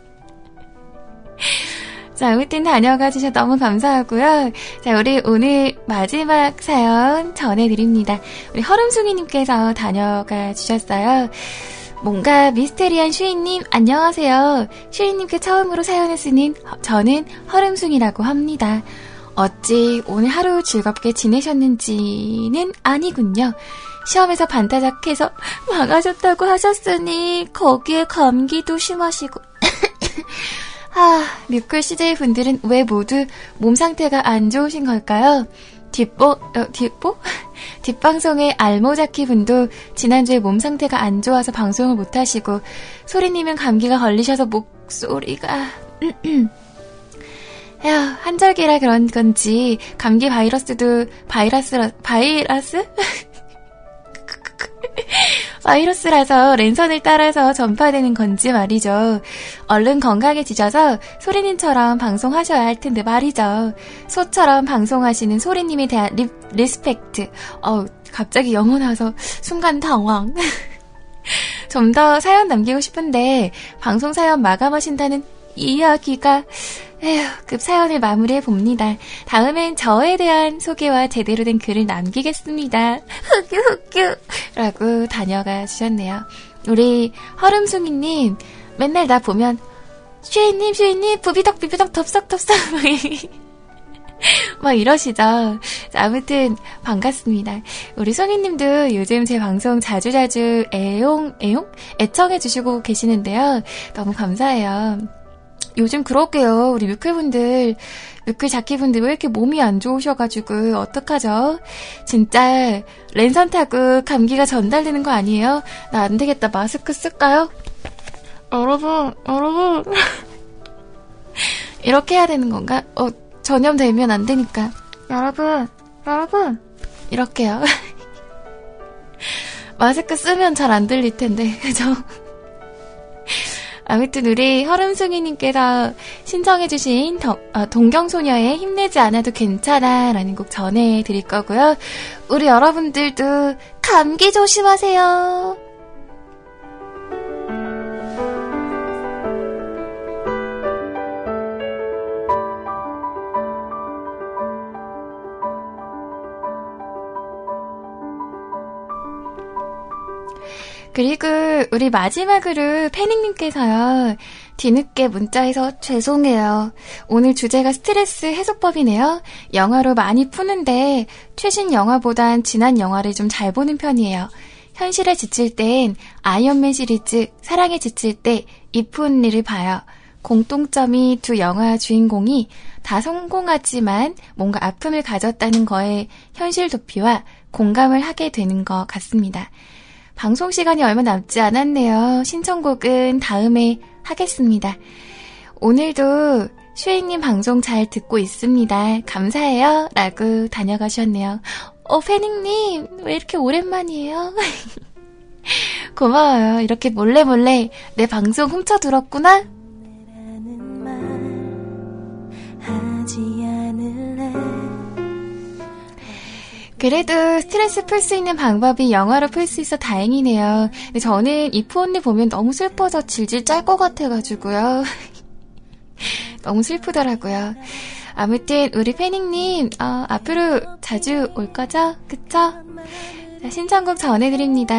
자, 아무튼 다녀가 주셔서 너무 감사하고요. 자, 우리 오늘 마지막 사연 전해드립니다. 우리 허름숭이님께서 다녀가 주셨어요. 뭔가 미스테리한 슈이님, 안녕하세요. 슈이님께 처음으로 사연을 쓰는 저는 허름숭이라고 합니다. 어찌 오늘 하루 즐겁게 지내셨는지는 아니군요. 시험에서 반타작해서 망하셨다고 하셨으니 거기에 감기도 심하시고... 아, 뮤클 씨제이 분들은 왜 모두 몸 상태가 안 좋으신 걸까요? 뒷보, 어, 뒷보? 뒷방송의 알모자키 분도 지난주에 몸 상태가 안 좋아서 방송을 못 하시고, 소리님은 감기가 걸리셔서 목소리가, 에휴, 한절기라 그런 건지, 감기 바이러스도 바이러스, 바이러스? 바이러스라서 랜선을 따라서 전파되는 건지 말이죠. 얼른 건강해지셔서 소리님처럼 방송하셔야 할 텐데 말이죠. 소처럼 방송하시는 소리님에 대한 리, 리스펙트. 어우, 갑자기 영어 나와서 순간 당황. 좀 더 사연 남기고 싶은데 방송 사연 마감하신다는 이야기가... 에휴, 급 사연을 마무리해 봅니다. 다음엔 저에 대한 소개와 제대로 된 글을 남기겠습니다. 흑유 흑유 라고 다녀가 주셨네요. 우리 허름숭이님, 맨날 나 보면 슈이님 슈이님 부비덕 비비덕 덥석 덥석 막 이러시죠. 아무튼 반갑습니다. 우리 송이님도 요즘 제 방송 자주자주 애용 애용 애청해주시고 계시는데요. 너무 감사해요. 요즘 그러게요. 우리 뮤클분들, 뮤클자키분들 왜 이렇게 몸이 안 좋으셔가지고 어떡하죠? 진짜 랜선 타고 감기가 전달되는 거 아니에요? 나 안 되겠다. 마스크 쓸까요? 여러분, 여러분. 이렇게 해야 되는 건가? 어, 전염되면 안 되니까. 여러분, 여러분. 이렇게요. 마스크 쓰면 잘 안 들릴 텐데, 그죠? 아무튼 우리 혈음승이님께서 신청해주신 동, 어, 동경소녀의 힘내지 않아도 괜찮아 라는 곡 전해드릴 거고요. 우리 여러분들도 감기 조심하세요. 그리고 우리 마지막으로 패닉님께서요. 뒤늦게 문자에서 죄송해요. 오늘 주제가 스트레스 해소법이네요. 영화로 많이 푸는데 최신 영화보단 지난 영화를 좀 잘 보는 편이에요. 현실에 지칠 땐 아이언맨 시리즈, 사랑에 지칠 때 If Only를 봐요. 공통점이 두 영화 주인공이 다 성공하지만 뭔가 아픔을 가졌다는 거에 현실 도피와 공감을 하게 되는 것 같습니다. 방송 시간이 얼마 남지 않았네요. 신청곡은 다음에 하겠습니다. 오늘도 슈이님 방송 잘 듣고 있습니다. 감사해요. 라고 다녀가셨네요. 어, 패닉님, 왜 이렇게 오랜만이에요? 고마워요. 이렇게 몰래 몰래 내 방송 훔쳐 들었구나? 라는 말 하지 않을래. 그래도 스트레스 풀 수 있는 방법이 영화로 풀 수 있어 다행이네요. 근데 저는 If Only 보면 너무 슬퍼서 질질 짤 것 같아가지고요. 너무 슬프더라고요. 아무튼 우리 패닉님 어, 앞으로 자주 올 거죠? 그쵸? 자, 신청곡 전해드립니다.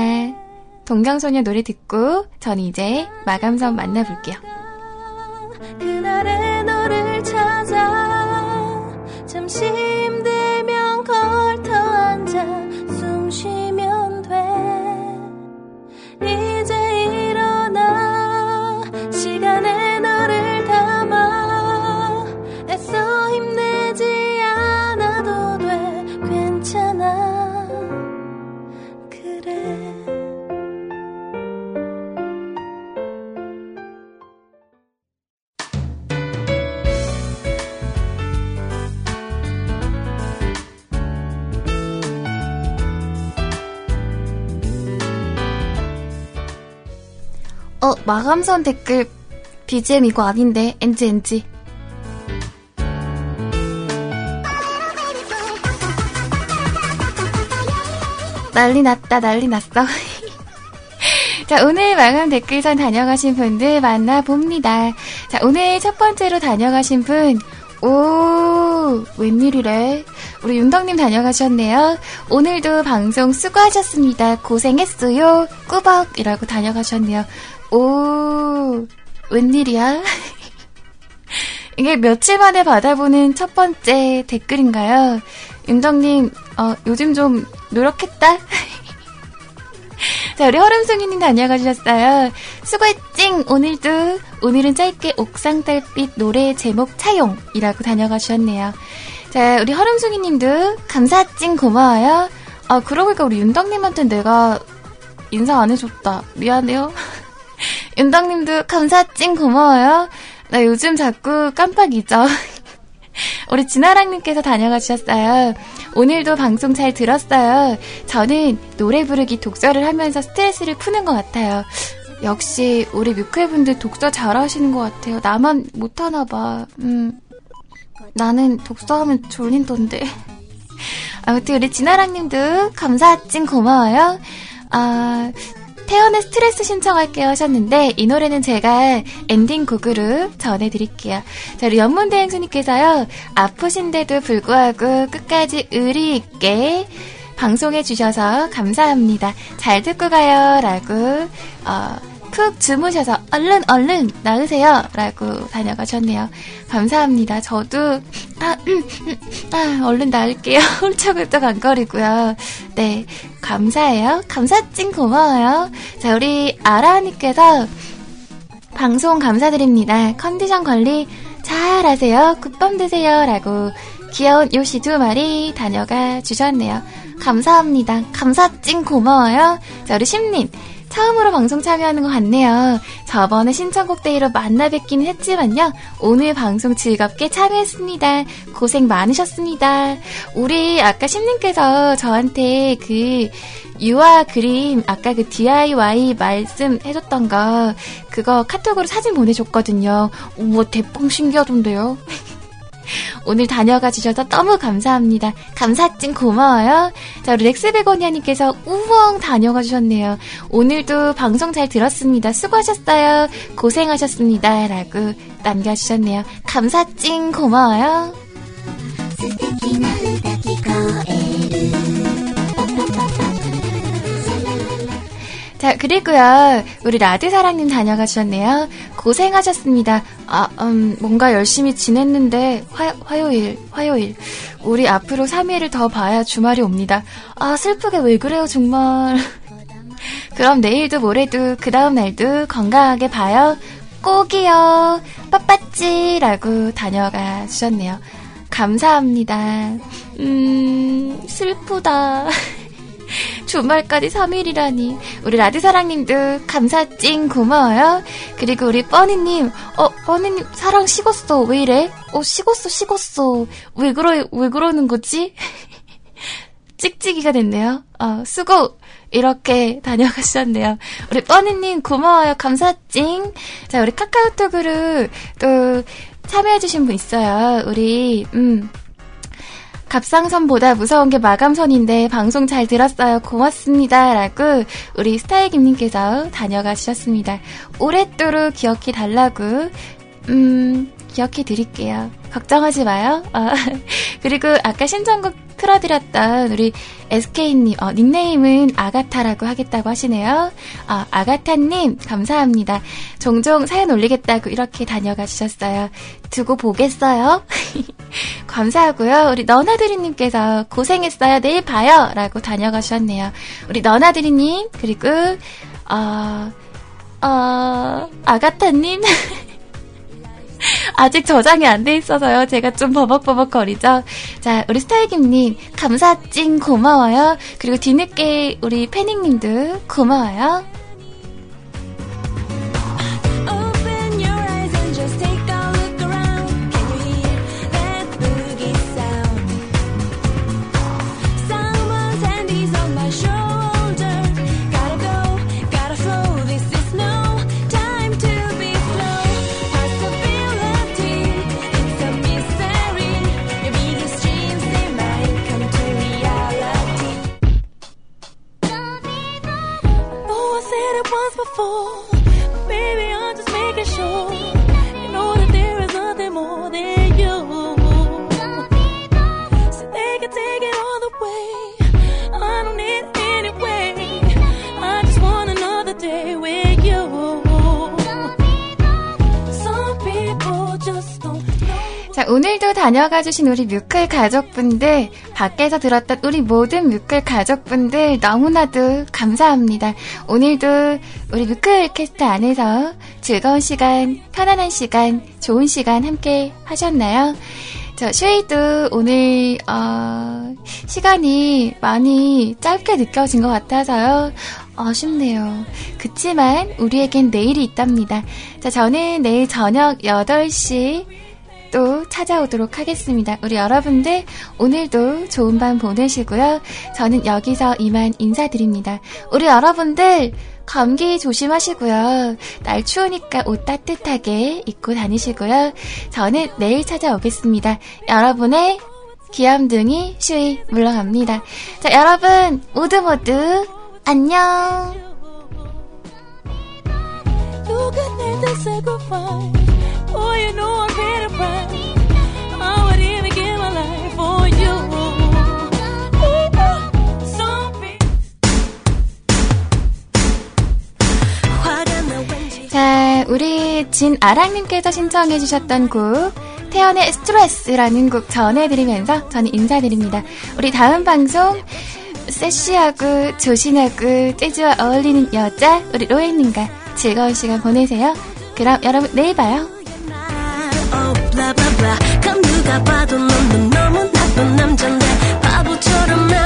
동경소녀 노래 듣고 전 이제 마감선 만나볼게요. 그날의 너를 찾아 잠시 힘들면 걸터 숨 쉬면 돼. 이제 일어나 시간에 너를 담아 애써 힘내지 않아도 돼. 괜찮아. 그래. 어, 마감선 댓글 비지엠 이거 아닌데 엔지 엔지. 난리 났다 난리 났어. 자, 오늘 마감 댓글선 다녀가신 분들 만나봅니다. 자, 오늘 첫 번째로 다녀가신 분, 오, 웬일이래? 우리 윤덕님 다녀가셨네요. 오늘도 방송 수고하셨습니다. 고생했어요. 꾸벅이라고 다녀가셨네요. 오, 웬일이야? 이게 며칠 만에 받아보는 첫 번째 댓글인가요? 윤정님, 어, 요즘 좀 노력했다? 자, 우리 허름송이님 다녀가셨어요. 수고했찡! 오늘도, 오늘은 짧게 옥상달빛 노래 제목 차용이라고 다녀가셨네요. 자, 우리 허름송이님도 감사찡 고마워요. 아, 그러고 보니까 우리 윤덕님한테는 내가 인사 안 해줬다. 미안해요. 윤덕님도 감사찡 고마워요. 나 요즘 자꾸 깜빡 잊어. 우리 진아랑님께서 다녀가셨어요. 오늘도 방송 잘 들었어요. 저는 노래 부르기 독서를 하면서 스트레스를 푸는 것 같아요. 역시 우리 뮤클분들 독서 잘하시는 것 같아요. 나만 못하나 봐. 음, 나는 독서하면 졸린던데. 아무튼 우리 진아랑님도 감사찡 고마워요. 아... 태연의 스트레스 신청할게요 하셨는데 이 노래는 제가 엔딩곡으로 전해드릴게요. 자, 우리 연문대행수님께서요. 아프신데도 불구하고 끝까지 의리있게 방송해주셔서 감사합니다. 잘 듣고 가요 라고 어, 푹 주무셔서 얼른 얼른 나으세요 라고 다녀가셨네요. 감사합니다. 저도 아, 음, 음, 아, 얼른 나을게요. 홀쩍홀쩍 안 거리고요. 네, 감사해요. 감사찡 고마워요. 자, 우리 아라님께서 방송 감사드립니다. 컨디션 관리 잘 하세요. 굿밤 드세요 라고 귀여운 요시 두 마리 다녀가 주셨네요. 감사합니다. 감사찡 고마워요. 자, 우리 심님 처음으로 방송 참여하는 것 같네요. 저번에 신청곡 데이로 만나 뵙기는 했지만요. 오늘 방송 즐겁게 참여했습니다. 고생 많으셨습니다. 우리 아까 신님께서 저한테 그 유아 그림 아까 그 디아이와이 말씀해줬던 거 그거 카톡으로 사진 보내줬거든요. 뭐 대빵 신기하던데요. 오늘 다녀가 주셔서 너무 감사합니다. 감사증 고마워요. 자, 우리 렉스베고니아님께서 우엉 다녀가 주셨네요. 오늘도 방송 잘 들었습니다. 수고하셨어요. 고생하셨습니다. 라고 남겨주셨네요. 감사증 고마워요. 자, 그리고요. 우리 라드사랑님 다녀가 주셨네요. 고생하셨습니다. 아, 음, 뭔가 열심히 지냈는데 화, 화요일, 화요일. 우리 앞으로 삼 일을 더 봐야 주말이 옵니다. 아, 슬프게 왜 그래요, 정말. 그럼 내일도 모레도 그 다음 날도 건강하게 봐요. 꼭이요. 빠빠찌라고 다녀가 주셨네요. 감사합니다. 음, 슬프다. 주말까지 삼 일이라니. 우리 라디사랑님도 감사 찡 고마워요. 그리고 우리 뻔이님, 어, 뻔이님 사랑 식었어. 왜 이래? 어, 식었어, 식었어. 왜 그러, 왜 그러는 거지? 찍찍이가 됐네요. 어, 수고! 이렇게 다녀가셨네요. 우리 뻔이님 고마워요. 감사 찡. 자, 우리 카카오톡으로 또 참여해주신 분 있어요. 우리, 음. 갑상선보다 무서운 게 마감선인데 방송 잘 들었어요. 고맙습니다. 라고 우리 스타일김님께서 다녀가 주셨습니다. 오랫도록 기억해 달라고 음 기억해 드릴게요. 걱정하지 마요. 어, 그리고 아까 신청곡 틀어드렸던 우리 에스케이님 어, 닉네임은 아가타라고 하겠다고 하시네요. 어, 아가타님 감사합니다. 종종 사연 올리겠다고 이렇게 다녀가 주셨어요. 두고 보겠어요. 감사하고요. 우리 너나드리님께서 고생했어요. 내일 봐요. 라고 다녀가 주셨네요. 우리 너나드리님 그리고 어, 어, 아가타님 아직 저장이 안 돼 있어서요. 제가 좀 버벅버벅 거리죠. 자, 우리 스타일김님 감사 찡 고마워요. 그리고 뒤늦게 우리 패닉님도 고마워요. 자, 오늘도 다녀가 주신 우리 뮤클 가족분들, 밖에서 들었던 우리 모든 뮤클 가족분들 너무나도 감사합니다. 오늘도 우리 뮤클 캐스트 안에서 즐거운 시간, 편안한 시간, 좋은 시간 함께 하셨나요? 저 슈이도 오늘 어, 시간이 많이 짧게 느껴진 것 같아서요. 아쉽네요. 그치만 우리에겐 내일이 있답니다. 자, 저는 내일 저녁 여덟 시 또 찾아오도록 하겠습니다. 우리 여러분들 오늘도 좋은 밤 보내시고요. 저는 여기서 이만 인사드립니다. 우리 여러분들 감기 조심하시고요. 날 추우니까 옷 따뜻하게 입고 다니시고요. 저는 내일 찾아오겠습니다. 여러분의 귀염둥이 슈이 물러갑니다. 자, 여러분 모두 모두 안녕. Oh, you know I paid a price. I would even give my life for you. 자, 우리 진 아랑님께서 신청해주셨던 곡 태연의 스트레스라는 곡 전해드리면서 저는 인사드립니다. 우리 다음 방송 섹시하고 조신하고 재즈와 어울리는 여자 우리 로엔님과 즐거운 시간 보내세요. 그럼 여러분 내일 봐요. 감 누가 봐도 넌 너무 나쁜 남잔데 바보처럼 나